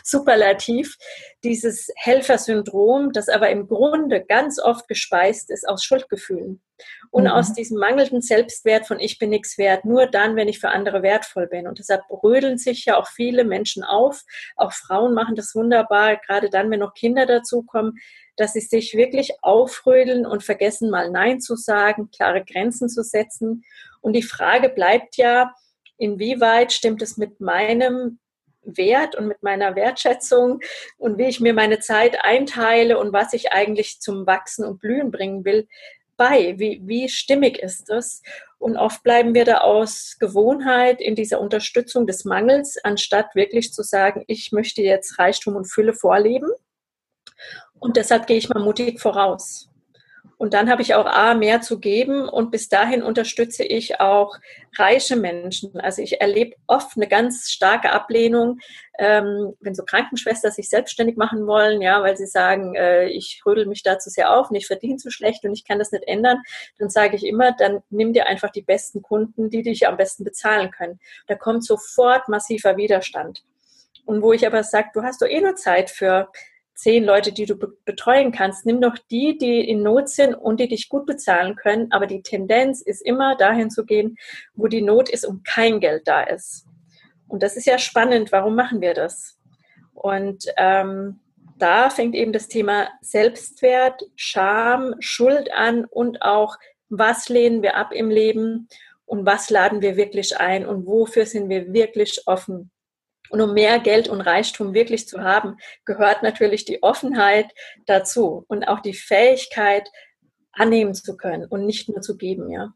Superlativ? dieses Helfersyndrom, das aber im Grunde ganz oft gespeist ist aus Schuldgefühlen und aus diesem mangelnden Selbstwert von ich bin nichts wert, nur dann, wenn ich für andere wertvoll bin. Und deshalb rödeln sich ja auch viele Menschen auf, auch Frauen machen das wunderbar, gerade dann, wenn noch Kinder dazukommen, dass sie sich wirklich aufrödeln und vergessen, mal Nein zu sagen, klare Grenzen zu setzen. Und die Frage bleibt ja, inwieweit stimmt es mit meinem Wert und mit meiner Wertschätzung und wie ich mir meine Zeit einteile und was ich eigentlich zum Wachsen und Blühen bringen will, bei. Wie stimmig ist das? Und oft bleiben wir da aus Gewohnheit in dieser Unterstützung des Mangels, anstatt wirklich zu sagen, ich möchte jetzt Reichtum und Fülle vorleben und deshalb gehe ich mal mutig voraus. Und dann habe ich auch mehr zu geben und bis dahin unterstütze ich auch reiche Menschen. Also ich erlebe oft eine ganz starke Ablehnung, wenn so Krankenschwestern sich selbstständig machen wollen, ja, weil sie sagen, ich rödel mich da zu sehr auf und ich verdiene zu schlecht und ich kann das nicht ändern. Dann sage ich immer, dann nimm dir einfach die besten Kunden, die dich am besten bezahlen können. Da kommt sofort massiver Widerstand. Und wo ich aber sage, du hast doch nur Zeit für 10 Leute, die du betreuen kannst, nimm doch die, die in Not sind und die dich gut bezahlen können, aber die Tendenz ist immer dahin zu gehen, wo die Not ist und kein Geld da ist. Und das ist ja spannend, warum machen wir das? Und da fängt eben das Thema Selbstwert, Scham, Schuld an und auch, was lehnen wir ab im Leben und was laden wir wirklich ein und wofür sind wir wirklich offen? Und um mehr Geld und Reichtum wirklich zu haben, gehört natürlich die Offenheit dazu und auch die Fähigkeit, annehmen zu können und nicht nur zu geben, ja.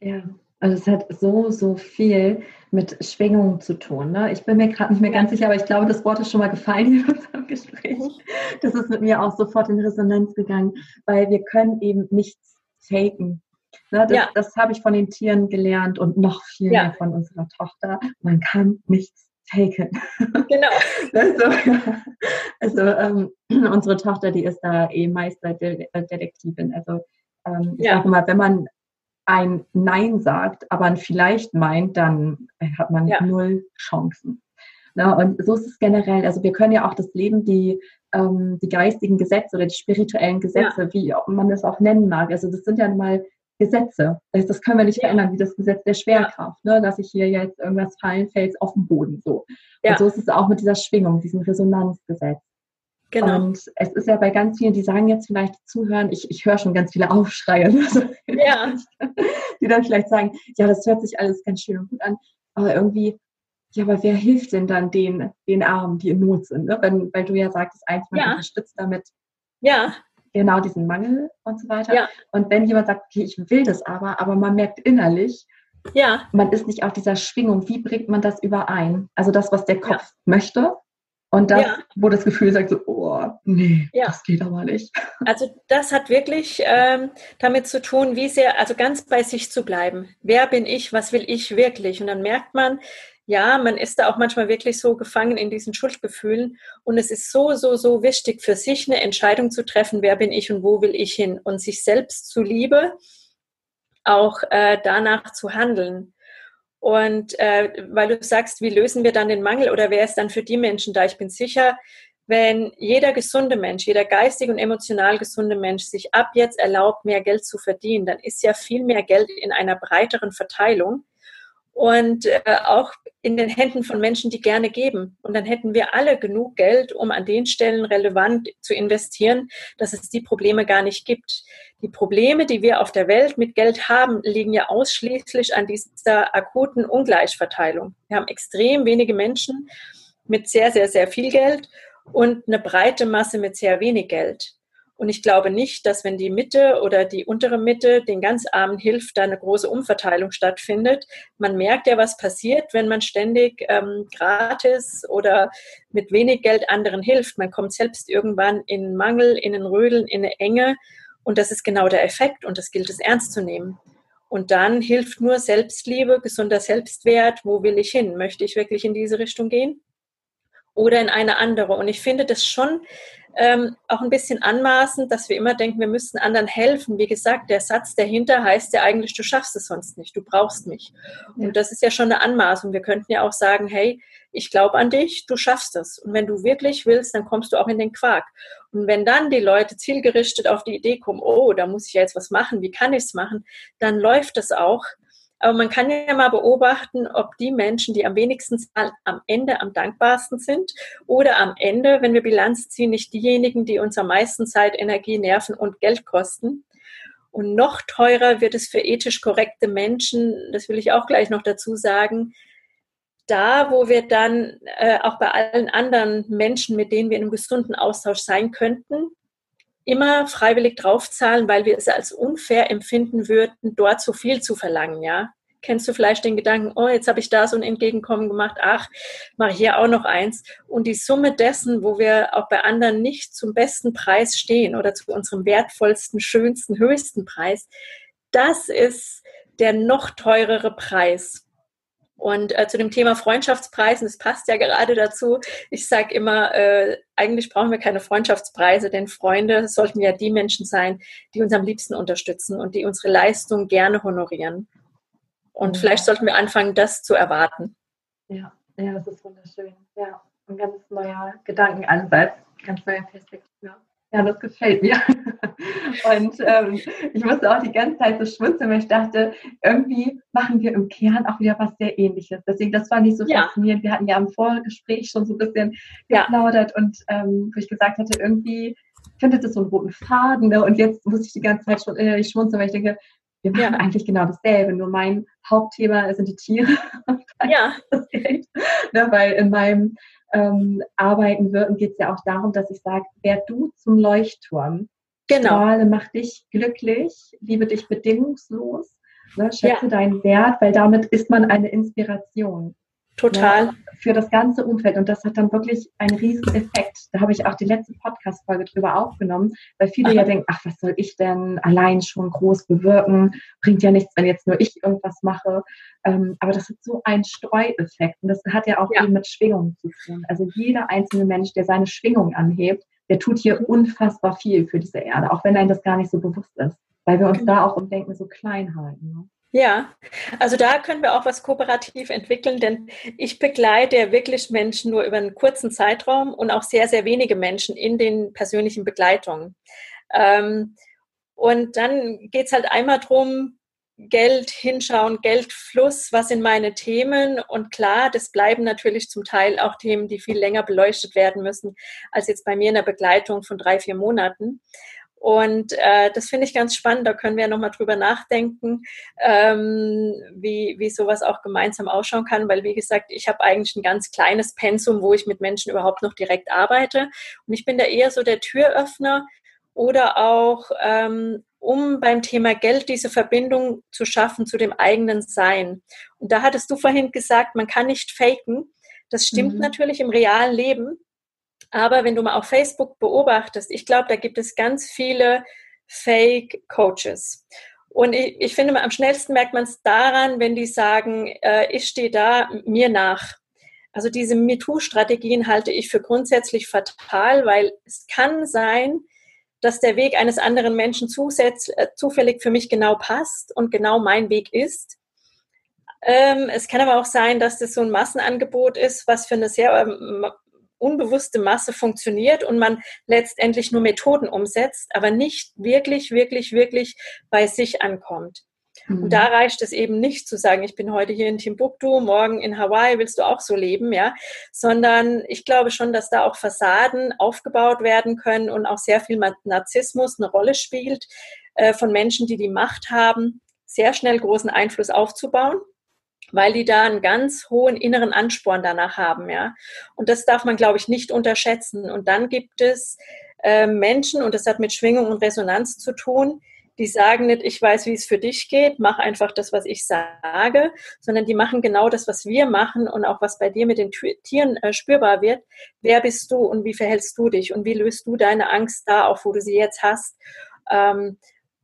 Ja, also es hat so viel mit Schwingungen zu tun, ne? Ich bin mir gerade nicht mehr ganz sicher, aber ich glaube, das Wort ist schon mal gefallen hier in unserem Gespräch. Das ist mit mir auch sofort in Resonanz gegangen, weil wir können eben nichts faken. Na, das habe ich von den Tieren gelernt und noch viel mehr von unserer Tochter. Man kann nichts faken. Genau. Unsere Tochter, die ist da Meisterdetektivin. Also ich sage mal, wenn man ein Nein sagt, aber ein Vielleicht meint, dann hat man null Chancen. Na, und so ist es generell. Also wir können ja auch das Leben, die geistigen Gesetze oder die spirituellen Gesetze, wie man das auch nennen mag. Also das sind ja mal Gesetze. Das können wir nicht verändern, wie das Gesetz der Schwerkraft, ne? Dass ich hier jetzt irgendwas fallen, fällt auf den Boden. So. Ja. Und so ist es auch mit dieser Schwingung, diesem Resonanzgesetz. Genau. Und es ist ja bei ganz vielen, die sagen jetzt vielleicht zuhören, ich höre schon ganz viele Aufschreie, also, die dann vielleicht sagen, ja, das hört sich alles ganz schön und gut an, aber irgendwie, aber wer hilft denn dann den Armen, die in Not sind? Ne? Weil du ja sagtest, man unterstützt damit. Ja. Genau, diesen Mangel und so weiter. Ja. Und wenn jemand sagt, okay, ich will das aber man merkt innerlich, man ist nicht auf dieser Schwingung. Wie bringt man das überein? Also das, was der Kopf möchte und das, wo das Gefühl sagt, so, oh, nee, das geht aber nicht. Also das hat wirklich damit zu tun, wie sehr, also ganz bei sich zu bleiben. Wer bin ich? Was will ich wirklich? Und dann merkt man, man ist da auch manchmal wirklich so gefangen in diesen Schuldgefühlen und es ist so wichtig für sich eine Entscheidung zu treffen, wer bin ich und wo will ich hin und sich selbst zuliebe auch danach zu handeln. Und weil du sagst, wie lösen wir dann den Mangel oder wer ist dann für die Menschen da? Ich bin sicher, wenn jeder gesunde Mensch, jeder geistig und emotional gesunde Mensch sich ab jetzt erlaubt, mehr Geld zu verdienen, dann ist ja viel mehr Geld in einer breiteren Verteilung. Und auch in den Händen von Menschen, die gerne geben. Und dann hätten wir alle genug Geld, um an den Stellen relevant zu investieren, dass es die Probleme gar nicht gibt. Die Probleme, die wir auf der Welt mit Geld haben, liegen ja ausschließlich an dieser akuten Ungleichverteilung. Wir haben extrem wenige Menschen mit sehr, sehr, sehr viel Geld und eine breite Masse mit sehr wenig Geld. Und ich glaube nicht, dass wenn die Mitte oder die untere Mitte den ganz Armen hilft, da eine große Umverteilung stattfindet. Man merkt ja, was passiert, wenn man ständig gratis oder mit wenig Geld anderen hilft. Man kommt selbst irgendwann in einen Mangel, in einen Rödeln, in eine Enge. Und das ist genau der Effekt und das gilt es ernst zu nehmen. Und dann hilft nur Selbstliebe, gesunder Selbstwert. Wo will ich hin? Möchte ich wirklich in diese Richtung gehen? oder in eine andere. Und ich finde das schon auch ein bisschen anmaßend, dass wir immer denken, wir müssten anderen helfen. Wie gesagt, der Satz dahinter heißt ja eigentlich, du schaffst es sonst nicht, du brauchst mich. Ja. Und das ist ja schon eine Anmaßung. Wir könnten ja auch sagen, hey, ich glaube an dich, du schaffst es. Und wenn du wirklich willst, dann kommst du auch in den Quark. Und wenn dann die Leute zielgerichtet auf die Idee kommen, oh, da muss ich ja jetzt was machen, wie kann ich es machen, dann läuft das auch. Aber man kann ja mal beobachten, ob die Menschen, die am wenigsten zahlen, am Ende am dankbarsten sind oder am Ende, wenn wir Bilanz ziehen, nicht diejenigen, die uns am meisten Zeit, Energie, Nerven und Geld kosten. Und noch teurer wird es für ethisch korrekte Menschen, das will ich auch gleich noch dazu sagen, da, wo wir dann auch bei allen anderen Menschen, mit denen wir in einem gesunden Austausch sein könnten, immer freiwillig draufzahlen, weil wir es als unfair empfinden würden, dort so viel zu verlangen, ja? Kennst du vielleicht den Gedanken, oh, jetzt habe ich da so ein Entgegenkommen gemacht, ach, mache ich hier auch noch eins. Und die Summe dessen, wo wir auch bei anderen nicht zum besten Preis stehen oder zu unserem wertvollsten, schönsten, höchsten Preis, das ist der noch teurere Preis. Und zu dem Thema Freundschaftspreisen, das passt ja gerade dazu, ich sage immer, eigentlich brauchen wir keine Freundschaftspreise, denn Freunde sollten ja die Menschen sein, die uns am liebsten unterstützen und die unsere Leistung gerne honorieren. Und vielleicht sollten wir anfangen, das zu erwarten. Ja, ja, das ist wunderschön. Ja, ein ganz neuer Gedankenansatz, ganz neue Perspektive. Ja, das gefällt mir. Und ich musste auch die ganze Zeit so schmunzeln, weil ich dachte, irgendwie machen wir im Kern auch wieder was sehr Ähnliches. Deswegen, das war nicht so faszinierend. Wir hatten ja im Vorgespräch schon so ein bisschen geplaudert und wo ich gesagt hatte, irgendwie findet das so einen roten Faden. Ne? Und jetzt muss ich die ganze Zeit schon innerlich schmunzeln, weil ich denke, wir machen eigentlich genau dasselbe, nur mein Hauptthema sind die Tiere. Ja. Das Geld. Ne, weil in meinem Arbeiten wirken geht es ja auch darum, dass ich sage, werd du zum Leuchtturm. Genau. Strahle, mach dich glücklich, liebe dich bedingungslos, ne, schätze deinen Wert, weil damit ist man eine Inspiration. Total. Ne, für das ganze Umfeld. Und das hat dann wirklich einen riesen Effekt. Da habe ich auch die letzte Podcast-Folge drüber aufgenommen, weil viele ja denken, ach, was soll ich denn allein schon groß bewirken? Bringt ja nichts, wenn jetzt nur ich irgendwas mache. Aber das hat so einen Streueffekt. Und das hat ja auch eben mit Schwingungen zu tun. Also jeder einzelne Mensch, der seine Schwingung anhebt, der tut hier unfassbar viel für diese Erde, auch wenn einem das gar nicht so bewusst ist. Weil wir uns da auch im Denken so klein halten. Ne? Ja, also da können wir auch was kooperativ entwickeln, denn ich begleite ja wirklich Menschen nur über einen kurzen Zeitraum und auch sehr, sehr wenige Menschen in den persönlichen Begleitungen. Und dann geht es halt einmal darum, Geld hinschauen, Geldfluss, was sind meine Themen? Und klar, das bleiben natürlich zum Teil auch Themen, die viel länger beleuchtet werden müssen, als jetzt bei mir in der Begleitung von 3-4 Monaten. Und das finde ich ganz spannend, da können wir ja nochmal drüber nachdenken, wie sowas auch gemeinsam ausschauen kann, weil wie gesagt, ich habe eigentlich ein ganz kleines Pensum, wo ich mit Menschen überhaupt noch direkt arbeite und ich bin da eher so der Türöffner oder auch, um beim Thema Geld diese Verbindung zu schaffen zu dem eigenen Sein. Und da hattest du vorhin gesagt, man kann nicht faken, das stimmt natürlich im realen Leben. Aber wenn du mal auf Facebook beobachtest, ich glaube, da gibt es ganz viele Fake-Coaches. Und ich finde, am schnellsten merkt man es daran, wenn die sagen, ich stehe da, mir nach. Also diese MeToo-Strategien halte ich für grundsätzlich fatal, weil es kann sein, dass der Weg eines anderen Menschen zufällig für mich genau passt und genau mein Weg ist. Es kann aber auch sein, dass das so ein Massenangebot ist, was für eine sehr unbewusste Masse funktioniert und man letztendlich nur Methoden umsetzt, aber nicht wirklich bei sich ankommt. Und da reicht es eben nicht zu sagen, ich bin heute hier in Timbuktu, morgen in Hawaii, willst du auch so leben, ja? Sondern ich glaube schon, dass da auch Fassaden aufgebaut werden können und auch sehr viel Narzissmus eine Rolle spielt, von Menschen, die die Macht haben, sehr schnell großen Einfluss aufzubauen, weil die da einen ganz hohen inneren Ansporn danach haben, ja. Und das darf man, glaube ich, nicht unterschätzen. Und dann gibt es Menschen, und das hat mit Schwingung und Resonanz zu tun, die sagen nicht, ich weiß, wie es für dich geht, mach einfach das, was ich sage, sondern die machen genau das, was wir machen und auch was bei dir mit den Tieren spürbar wird. Wer bist du und wie verhältst du dich und wie löst du deine Angst da auf, wo du sie jetzt hast?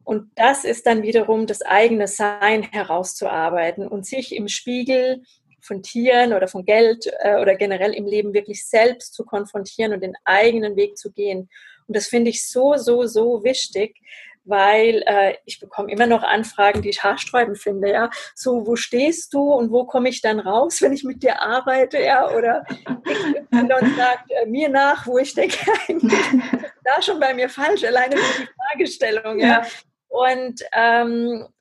Und das ist dann wiederum das eigene Sein herauszuarbeiten und sich im Spiegel von Tieren oder von Geld oder generell im Leben wirklich selbst zu konfrontieren und den eigenen Weg zu gehen. Und das finde ich so wichtig, weil ich bekomme immer noch Anfragen, die ich haarsträubend finde, ja. So, wo stehst du und wo komme ich dann raus, wenn ich mit dir arbeite, ja? Oder jemand sagt mir nach, wo ich denke, da schon bei mir falsch, alleine mit die Fragestellung, ja. Und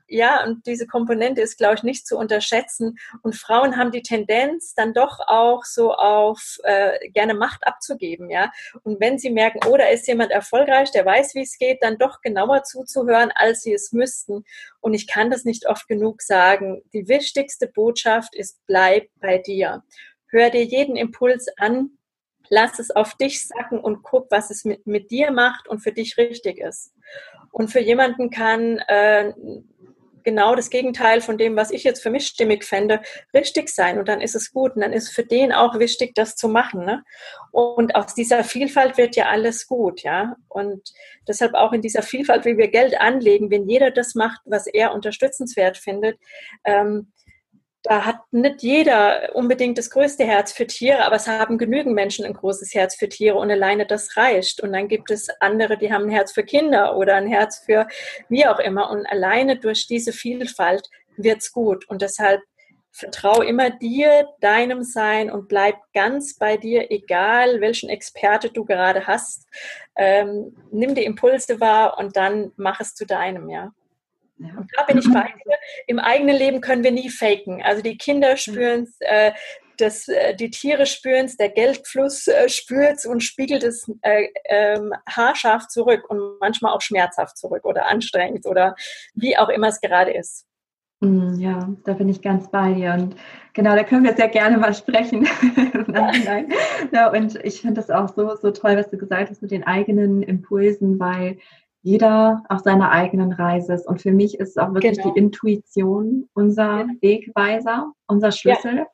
ja, und diese Komponente ist, glaube ich, nicht zu unterschätzen. Und Frauen haben die Tendenz, dann doch auch so auf gerne Macht abzugeben, ja. Und wenn sie merken, oh, da ist jemand erfolgreich, der weiß, wie es geht, dann doch genauer zuzuhören, als sie es müssten. Und ich kann das nicht oft genug sagen. Die wichtigste Botschaft ist, bleib bei dir. Hör dir jeden Impuls an, lass es auf dich sacken und guck, was es mit dir macht und für dich richtig ist. Und für jemanden kann genau das Gegenteil von dem, was ich jetzt für mich stimmig fände, richtig sein. Und dann ist es gut. Und dann ist für den auch wichtig, das zu machen, ne? Und aus dieser Vielfalt wird ja alles gut, ja. Und deshalb auch in dieser Vielfalt, wie wir Geld anlegen, wenn jeder das macht, was er unterstützenswert findet, da hat nicht jeder unbedingt das größte Herz für Tiere, aber es haben genügend Menschen ein großes Herz für Tiere und alleine das reicht. Und dann gibt es andere, die haben ein Herz für Kinder oder ein Herz für wie auch immer. Und alleine durch diese Vielfalt wird's gut. Und deshalb vertraue immer dir, deinem Sein und bleib ganz bei dir, egal welchen Experte du gerade hast. Nimm die Impulse wahr und dann mach es zu deinem, ja. Ja. Und da bin ich bei dir. Im eigenen Leben können wir nie faken. Also die Kinder spüren es, die Tiere spüren es, der Geldfluss spürt es und spiegelt es haarscharf zurück und manchmal auch schmerzhaft zurück oder anstrengend oder wie auch immer es gerade ist. Ja, da bin ich ganz bei dir. Und genau, da können wir sehr gerne mal sprechen. Ja, und ich finde das auch so toll, was du gesagt hast mit den eigenen Impulsen, weil jeder auf seiner eigenen Reise ist. Und für mich ist es auch wirklich die Intuition unser Wegweiser, unser Schlüssel. Ja.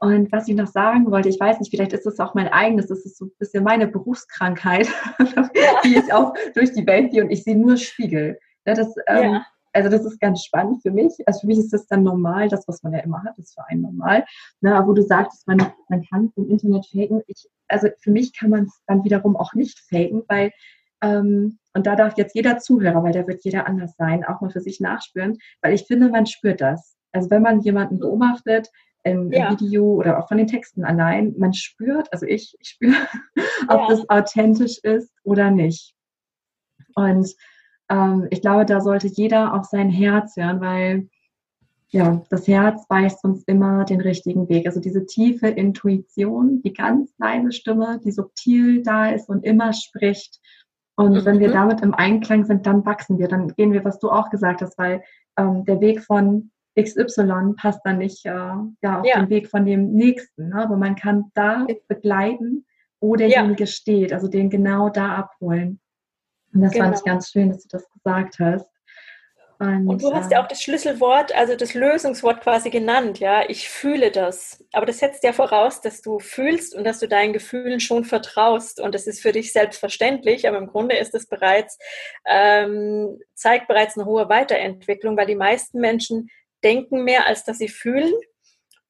Und was ich noch sagen wollte, ich weiß nicht, vielleicht ist es auch mein eigenes, das ist so ein bisschen meine Berufskrankheit, die ich auch durch die Welt gehe und ich sehe nur Spiegel. Das, also das ist ganz spannend für mich. Also für mich ist das dann normal, das, was man ja immer hat, ist für einen normal. Na, wo du sagtest, man kann im Internet faken. Also für mich kann man es dann wiederum auch nicht faken, weil und da darf jetzt jeder Zuhörer, weil da wird jeder anders sein, auch mal für sich nachspüren, weil ich finde, man spürt das. Also wenn man jemanden beobachtet, im Video oder auch von den Texten allein, man spürt, also ich spüre, ob das authentisch ist oder nicht. Und ich glaube, da sollte jeder auf sein Herz hören, weil ja, das Herz weist uns immer den richtigen Weg. Also diese tiefe Intuition, die ganz leise Stimme, die subtil da ist und immer spricht. Und wenn wir damit im Einklang sind, dann wachsen wir, dann gehen wir, was du auch gesagt hast, weil der Weg von XY passt dann nicht auf den Weg von dem Nächsten, ne? Aber man kann da begleiten, wo derjenige steht, also den genau da abholen. Und das fand ich ganz schön, dass du das gesagt hast. Und du hast ja auch das Schlüsselwort, also das Lösungswort quasi genannt, ja, ich fühle das. Aber das setzt ja voraus, dass du fühlst und dass du deinen Gefühlen schon vertraust. Und das ist für dich selbstverständlich, aber im Grunde ist es bereits, zeigt bereits eine hohe Weiterentwicklung, weil die meisten Menschen denken mehr, als dass sie fühlen.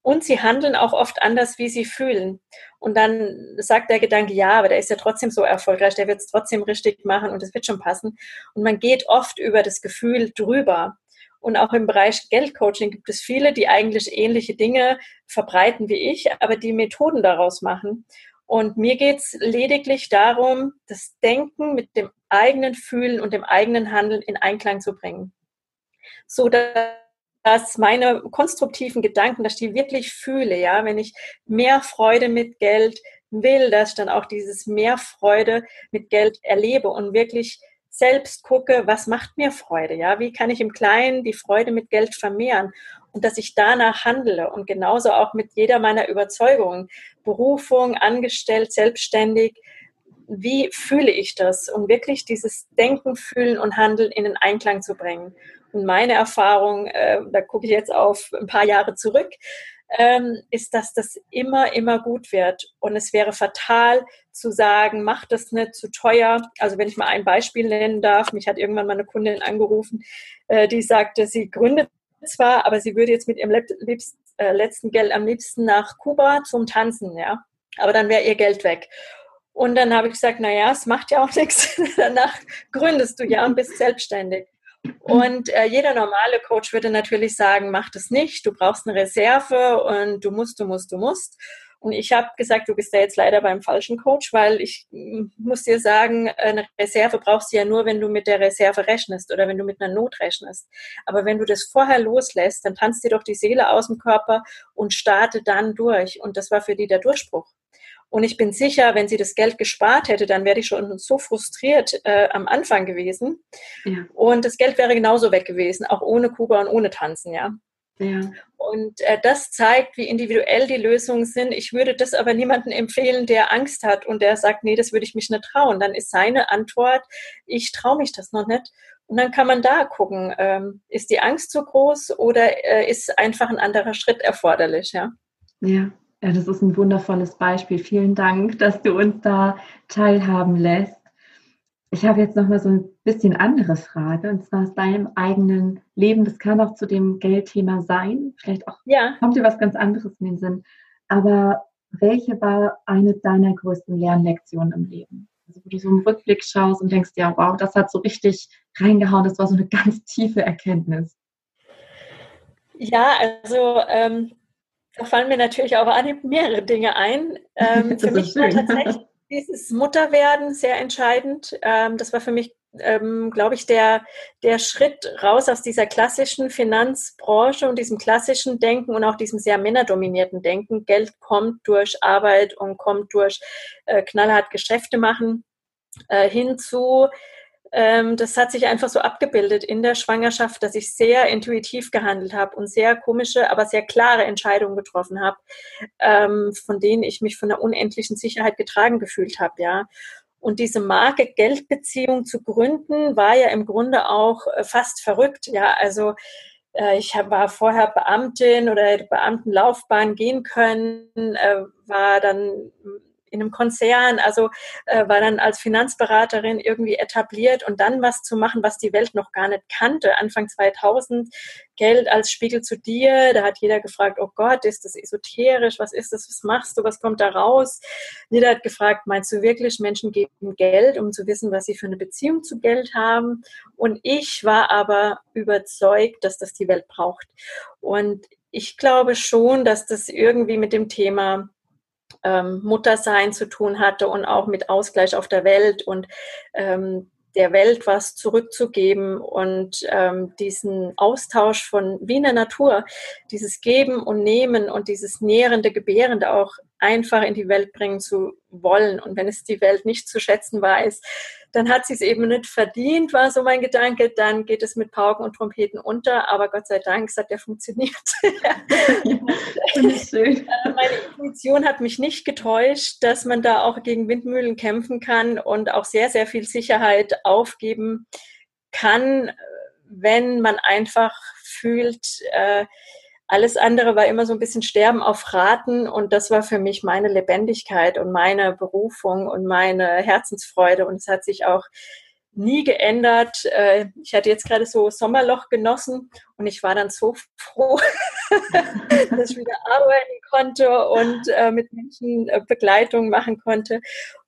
Und sie handeln auch oft anders, wie sie fühlen. Und dann sagt der Gedanke, ja, aber der ist ja trotzdem so erfolgreich, der wird es trotzdem richtig machen und es wird schon passen. Und man geht oft über das Gefühl drüber. Und auch im Bereich Geldcoaching gibt es viele, die eigentlich ähnliche Dinge verbreiten wie ich, aber die Methoden daraus machen. Und mir geht es lediglich darum, das Denken mit dem eigenen Fühlen und dem eigenen Handeln in Einklang zu bringen. So dass meine konstruktiven Gedanken, dass ich die wirklich fühle, ja, wenn ich mehr Freude mit Geld will, dass ich dann auch dieses mehr Freude mit Geld erlebe und wirklich selbst gucke, was macht mir Freude, ja, wie kann ich im Kleinen die Freude mit Geld vermehren und dass ich danach handle und genauso auch mit jeder meiner Überzeugungen, Berufung, angestellt, selbstständig, wie fühle ich das, um wirklich dieses Denken, Fühlen und Handeln in den Einklang zu bringen. Und meine Erfahrung, da gucke ich jetzt auf ein paar Jahre zurück, ist, dass das immer gut wird. Und es wäre fatal zu sagen, mach das nicht zu teuer. Also wenn ich mal ein Beispiel nennen darf, mich hat irgendwann mal eine Kundin angerufen, die sagte, sie gründet zwar, aber sie würde jetzt mit ihrem liebsten letzten Geld am liebsten nach Kuba zum Tanzen, ja. Aber dann wäre ihr Geld weg. Und dann habe ich gesagt, naja, es macht ja auch nichts. Danach gründest du ja und bist selbstständig. Und jeder normale Coach würde natürlich sagen, mach das nicht, du brauchst eine Reserve und du musst. Und ich habe gesagt, du bist ja jetzt leider beim falschen Coach, weil ich muss dir sagen, eine Reserve brauchst du ja nur, wenn du mit der Reserve rechnest oder wenn du mit einer Not rechnest. Aber wenn du das vorher loslässt, dann tanzt dir doch die Seele aus dem Körper und starte dann durch. Und das war für die der Durchbruch. Und ich bin sicher, wenn sie das Geld gespart hätte, dann wäre ich schon so frustriert am Anfang gewesen. Ja. Und das Geld wäre genauso weg gewesen, auch ohne Kuba und ohne Tanzen, ja. Ja. Und das zeigt, wie individuell die Lösungen sind. Ich würde das aber niemandem empfehlen, der Angst hat und der sagt, nee, das würde ich mich nicht trauen. Dann ist seine Antwort, ich traue mich das noch nicht. Und dann kann man da gucken, ist die Angst zu groß oder ist einfach ein anderer Schritt erforderlich? Ja? Ja, das ist ein wundervolles Beispiel. Vielen Dank, dass du uns da teilhaben lässt. Ich habe jetzt nochmal so ein bisschen andere Frage, und zwar aus deinem eigenen Leben. Das kann auch zu dem Geldthema sein. Vielleicht auch kommt dir was ganz anderes in den Sinn. Aber welche war eine deiner größten Lernlektionen im Leben? Also wo du so einen Rückblick schaust und denkst, ja, wow, das hat so richtig reingehauen. Das war so eine ganz tiefe Erkenntnis. Ja, also da fallen mir natürlich auch mehrere Dinge ein. Für mich war tatsächlich dieses Mutterwerden sehr entscheidend. Das war für mich, glaube ich, der Schritt raus aus dieser klassischen Finanzbranche und diesem klassischen Denken und auch diesem sehr männerdominierten Denken. Geld kommt durch Arbeit und kommt durch knallhart Geschäfte machen hinzu. Das hat sich einfach so abgebildet in der Schwangerschaft, dass ich sehr intuitiv gehandelt habe und sehr komische, aber sehr klare Entscheidungen getroffen habe, von denen ich mich von einer unendlichen Sicherheit getragen gefühlt habe, ja. Und diese Marke Geldbeziehung zu gründen, war ja im Grunde auch fast verrückt, ja. Also ich war vorher Beamtin oder hätte Beamtenlaufbahn gehen können, war dann in einem Konzern, also war dann als Finanzberaterin irgendwie etabliert und dann was zu machen, was die Welt noch gar nicht kannte. Anfang 2000, Geld als Spiegel zu dir, da hat jeder gefragt, oh Gott, ist das esoterisch, was ist das, was machst du, was kommt da raus? Jeder hat gefragt, meinst du wirklich, Menschen geben Geld, um zu wissen, was sie für eine Beziehung zu Geld haben? Und ich war aber überzeugt, dass das die Welt braucht. Und ich glaube schon, dass das irgendwie mit dem Thema Muttersein zu tun hatte und auch mit Ausgleich auf der Welt und der Welt was zurückzugeben und diesen Austausch von wie in der Natur, dieses Geben und Nehmen und dieses nährende, gebärende auch einfach in die Welt bringen zu wollen. Und wenn es die Welt nicht zu schätzen weiß, dann hat sie es eben nicht verdient, war so mein Gedanke. Dann geht es mit Pauken und Trompeten unter. Aber Gott sei Dank, es hat ja funktioniert. Schön. Meine Intuition hat mich nicht getäuscht, dass man da auch gegen Windmühlen kämpfen kann und auch sehr, sehr viel Sicherheit aufgeben kann, wenn man einfach fühlt, alles andere war immer so ein bisschen Sterben auf Raten und das war für mich meine Lebendigkeit und meine Berufung und meine Herzensfreude und es hat sich auch nie geändert. Ich hatte jetzt gerade so Sommerloch genossen und ich war dann so froh, dass ich wieder arbeiten konnte und mit Menschen Begleitung machen konnte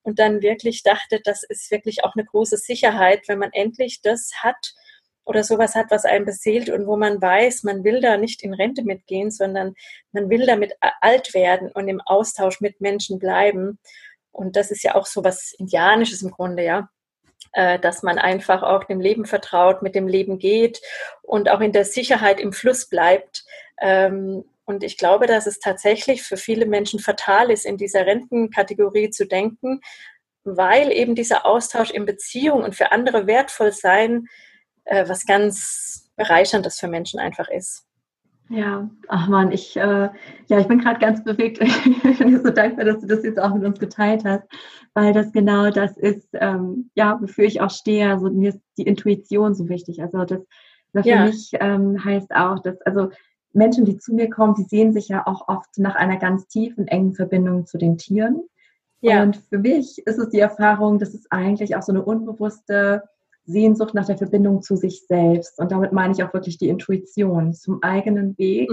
und dann wirklich dachte, das ist wirklich auch eine große Sicherheit, wenn man endlich das hat, oder sowas hat, was einen beseelt und wo man weiß, man will da nicht in Rente mitgehen, sondern man will damit alt werden und im Austausch mit Menschen bleiben. Und das ist ja auch so was Indianisches im Grunde, ja, dass man einfach auch dem Leben vertraut, mit dem Leben geht und auch in der Sicherheit im Fluss bleibt. Und ich glaube, dass es tatsächlich für viele Menschen fatal ist, in dieser Rentenkategorie zu denken, weil eben dieser Austausch in Beziehung und für andere wertvoll sein was ganz Bereicherndes für Menschen einfach ist. Ja, ach Mann, ich bin gerade ganz bewegt. Ich bin so dankbar, dass du das jetzt auch mit uns geteilt hast, weil das genau das ist, wofür ich auch stehe. Also mir ist die Intuition so wichtig. Also das für mich heißt auch, dass also Menschen, die zu mir kommen, die sehen sich ja auch oft nach einer ganz tiefen, engen Verbindung zu den Tieren. Ja. Und für mich ist es die Erfahrung, dass es eigentlich auch so eine unbewusste Sehnsucht nach der Verbindung zu sich selbst. Und damit meine ich auch wirklich die Intuition zum eigenen Weg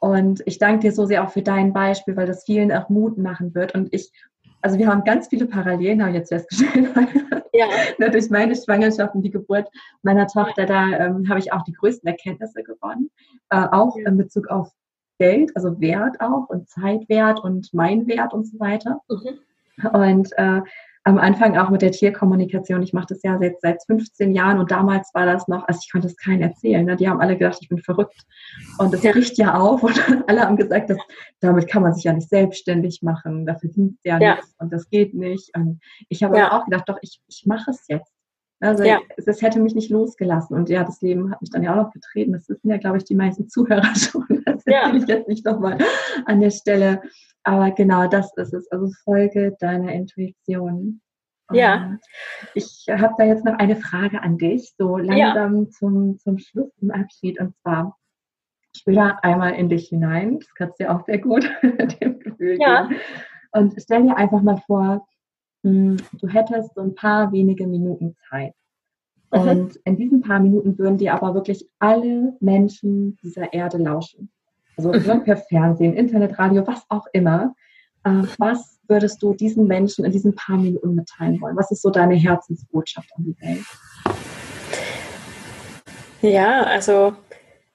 Und ich danke dir so sehr auch für dein Beispiel, weil das vielen auch Mut machen wird. Und also wir haben ganz viele Parallelen, habe ich jetzt festgestellt. Ja. Durch meine Schwangerschaft und die Geburt meiner Tochter, da habe ich auch die größten Erkenntnisse gewonnen. Auch in Bezug auf Geld, also Wert auch und Zeitwert und mein Wert und so weiter. Mhm. Und am Anfang auch mit der Tierkommunikation. Ich mache das ja jetzt seit 15 Jahren und damals war das noch, also ich konnte es keinem erzählen. Ne? Die haben alle gedacht, ich bin verrückt. Und das riecht ja auf und alle haben gesagt, damit kann man sich ja nicht selbstständig machen, da verdient ja nichts und das geht nicht. Und ich habe auch gedacht, doch, ich mache es jetzt. Also das hätte mich nicht losgelassen. Und ja, das Leben hat mich dann ja auch noch getreten. Das wissen ja, glaube ich, die meisten Zuhörer schon. Das erzähle ich jetzt nicht nochmal an der Stelle. Aber genau das ist es. Also folge deiner Intuition. Ja. Ich habe da jetzt noch eine Frage an dich, so langsam zum Schluss, zum Abschied. Und zwar, ich will da einmal in dich hinein. Das kannst du ja auch sehr gut dem Gefühl geben. Und stell dir einfach mal vor, du hättest so ein paar wenige Minuten Zeit. Mhm. Und in diesen paar Minuten würden dir aber wirklich alle Menschen dieser Erde lauschen. Also per Fernsehen, Internet, Radio, was auch immer. Was würdest du diesen Menschen in diesen paar Minuten mitteilen wollen? Was ist so deine Herzensbotschaft an die Welt? Ja, also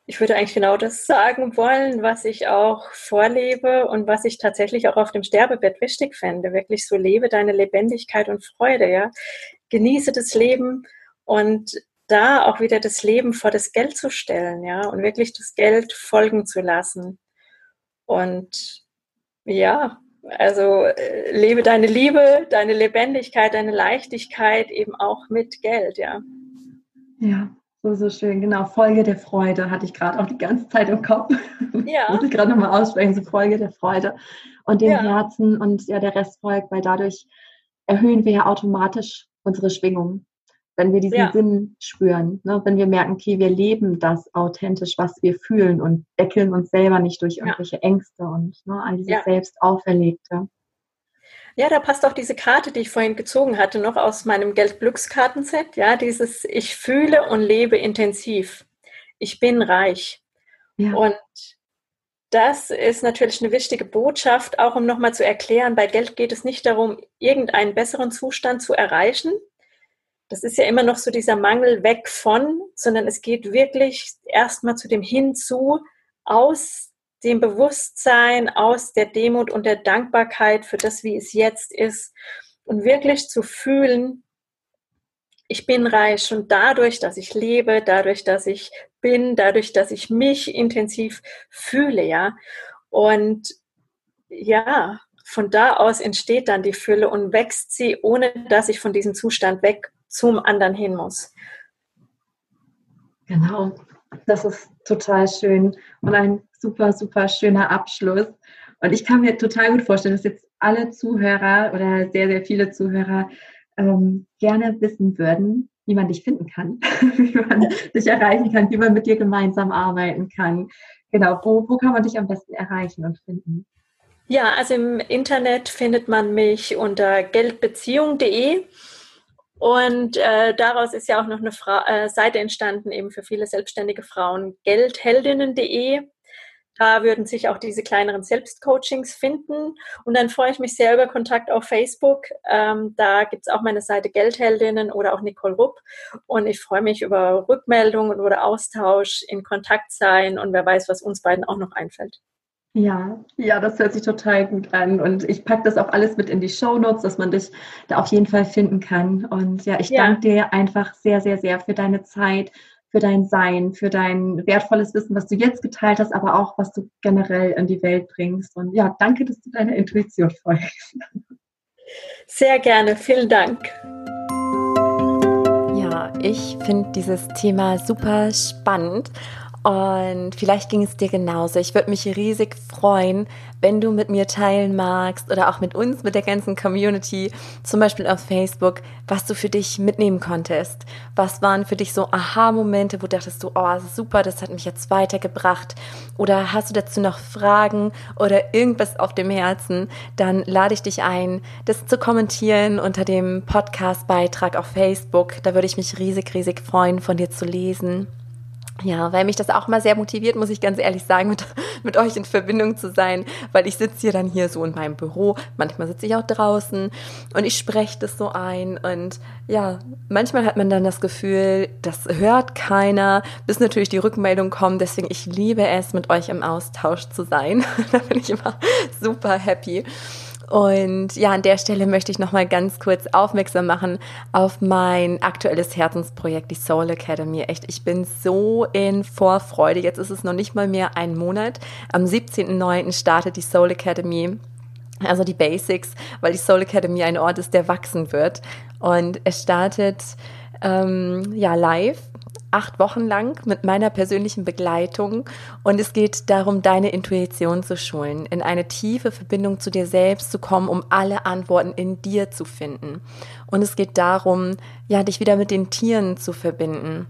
ich würde eigentlich genau das sagen wollen, was ich auch vorlebe und was ich tatsächlich auch auf dem Sterbebett wichtig fände. Wirklich so, lebe deine Lebendigkeit und Freude. Ja? Genieße das Leben und da auch wieder das Leben vor das Geld zu stellen, ja, und wirklich das Geld folgen zu lassen. Und ja, also lebe deine Liebe, deine Lebendigkeit, deine Leichtigkeit eben auch mit Geld, ja. Ja, so schön, genau. Folge der Freude hatte ich gerade auch die ganze Zeit im Kopf. Ja. Muss ich gerade nochmal aussprechen, so Folge der Freude und dem Herzen und ja, der Rest folgt, weil dadurch erhöhen wir ja automatisch unsere Schwingung. Wenn wir diesen Sinn spüren, ne? Wenn wir merken, okay, wir leben das authentisch, was wir fühlen und deckeln uns selber nicht durch irgendwelche Ängste und all dieses selbst auferlegte. Ja, da passt auch diese Karte, die ich vorhin gezogen hatte, noch aus meinem Geldglückskartenset. Ja, dieses ich fühle und lebe intensiv. Ich bin reich. Ja. Und das ist natürlich eine wichtige Botschaft, auch um nochmal zu erklären, bei Geld geht es nicht darum, irgendeinen besseren Zustand zu erreichen. Das ist ja immer noch so dieser Mangel weg von, sondern es geht wirklich erstmal zu dem Hinzu, aus dem Bewusstsein, aus der Demut und der Dankbarkeit für das, wie es jetzt ist und wirklich zu fühlen, ich bin reich schon dadurch, dass ich lebe, dadurch, dass ich bin, dadurch, dass ich mich intensiv fühle, ja. Und ja, von da aus entsteht dann die Fülle und wächst sie, ohne dass ich von diesem Zustand weg zum anderen hin muss. Genau, das ist total schön und ein super, super schöner Abschluss. Und ich kann mir total gut vorstellen, dass jetzt alle Zuhörer oder sehr, sehr viele Zuhörer gerne wissen würden, wie man dich finden kann, wie man dich erreichen kann, wie man mit dir gemeinsam arbeiten kann. Genau, wo kann man dich am besten erreichen und finden? Ja, also im Internet findet man mich unter geldbeziehung.de. Und daraus ist ja auch noch eine Seite entstanden, eben für viele selbstständige Frauen, Geldheldinnen.de. Da würden sich auch diese kleineren Selbstcoachings finden. Und dann freue ich mich sehr über Kontakt auf Facebook. Da gibt es auch meine Seite Geldheldinnen oder auch Nicole Rupp. Und ich freue mich über Rückmeldungen oder Austausch, in Kontakt sein. Und wer weiß, was uns beiden auch noch einfällt. Ja, das hört sich total gut an und ich packe das auch alles mit in die Shownotes, dass man dich da auf jeden Fall finden kann. Und ja, ich danke dir einfach sehr, sehr, sehr für deine Zeit, für dein Sein, für dein wertvolles Wissen, was du jetzt geteilt hast, aber auch, was du generell in die Welt bringst. Und ja, danke, dass du deiner Intuition folgst. Sehr gerne, vielen Dank. Ja, ich finde dieses Thema super spannend. Und vielleicht ging es dir genauso. Ich würde mich riesig freuen, wenn du mit mir teilen magst oder auch mit uns, mit der ganzen Community, zum Beispiel auf Facebook, was du für dich mitnehmen konntest. Was waren für dich so Aha-Momente, wo dachtest du, oh, super, das hat mich jetzt weitergebracht. Oder hast du dazu noch Fragen oder irgendwas auf dem Herzen, dann lade ich dich ein, das zu kommentieren unter dem Podcast-Beitrag auf Facebook. Da würde ich mich riesig freuen, von dir zu lesen. Ja, weil mich das auch mal sehr motiviert, muss ich ganz ehrlich sagen, mit euch in Verbindung zu sein, weil ich sitze hier dann hier so in meinem Büro, manchmal sitze ich auch draußen und ich spreche das so ein und ja, manchmal hat man dann das Gefühl, das hört keiner, bis natürlich die Rückmeldung kommt, deswegen ich liebe es, mit euch im Austausch zu sein, da bin ich immer super happy. Und ja, an der Stelle möchte ich nochmal ganz kurz aufmerksam machen auf mein aktuelles Herzensprojekt, die Soul Academy. Echt, ich bin so in Vorfreude. Jetzt ist es noch nicht mal mehr ein Monat. Am 17.09. startet die Soul Academy, also die Basics, weil die Soul Academy ein Ort ist, der wachsen wird. Und es startet live. 8 Wochen lang mit meiner persönlichen Begleitung und es geht darum, deine Intuition zu schulen, in eine tiefe Verbindung zu dir selbst zu kommen, um alle Antworten in dir zu finden. Und es geht darum, ja, dich wieder mit den Tieren zu verbinden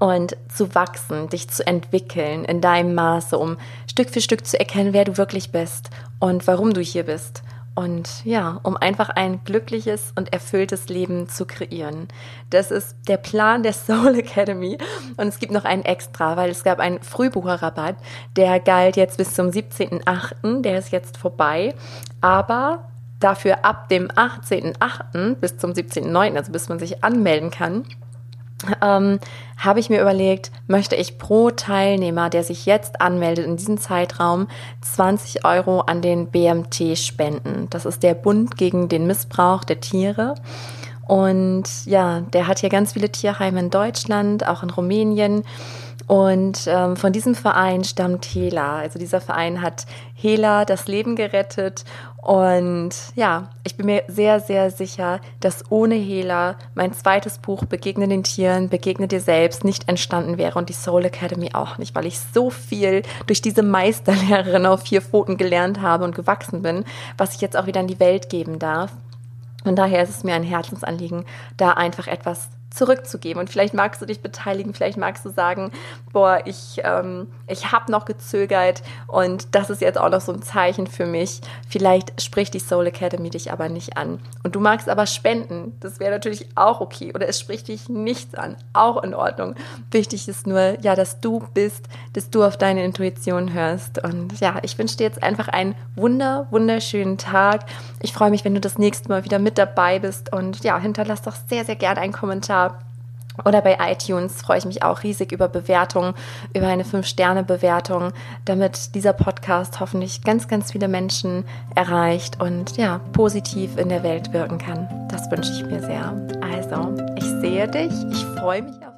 und zu wachsen, dich zu entwickeln in deinem Maße, um Stück für Stück zu erkennen, wer du wirklich bist und warum du hier bist. Und ja, um einfach ein glückliches und erfülltes Leben zu kreieren. Das ist der Plan der Soul Academy. Und es gibt noch einen extra, weil es gab einen Frühbucherrabatt. Der galt jetzt bis zum 17.08. Der ist jetzt vorbei. Aber dafür ab dem 18.08. bis zum 17.09., also bis man sich anmelden kann, habe ich mir überlegt, möchte ich pro Teilnehmer, der sich jetzt anmeldet in diesem Zeitraum, 20 Euro an den BMT spenden. Das ist der Bund gegen den Missbrauch der Tiere. Und ja, der hat hier ganz viele Tierheime in Deutschland, auch in Rumänien. Und von diesem Verein stammt Hela. Also dieser Verein hat Hela das Leben gerettet. Und ja, ich bin mir sehr, sehr sicher, dass ohne Hela mein zweites Buch Begegne den Tieren, Begegne dir selbst nicht entstanden wäre und die Soul Academy auch nicht, weil ich so viel durch diese Meisterlehrerin auf 4 Pfoten gelernt habe und gewachsen bin, was ich jetzt auch wieder in die Welt geben darf. Und daher ist es mir ein Herzensanliegen, da einfach etwas zurückzugeben. Und vielleicht magst du dich beteiligen, vielleicht magst du sagen, boah, ich habe noch gezögert und das ist jetzt auch noch so ein Zeichen für mich. Vielleicht spricht die Soul Academy dich aber nicht an. Und du magst aber spenden, das wäre natürlich auch okay. Oder es spricht dich nichts an, auch in Ordnung. Wichtig ist nur, ja, dass du bist, dass du auf deine Intuition hörst. Und ja, ich wünsche dir jetzt einfach einen wunderschönen Tag. Ich freue mich, wenn du das nächste Mal wieder mit dabei bist. Und ja, hinterlass doch sehr, sehr gerne einen Kommentar. Oder bei iTunes freue ich mich auch riesig über Bewertungen, über eine 5-Sterne-Bewertung, damit dieser Podcast hoffentlich ganz, ganz viele Menschen erreicht und ja, positiv in der Welt wirken kann. Das wünsche ich mir sehr. Also, ich sehe dich, ich freue mich auf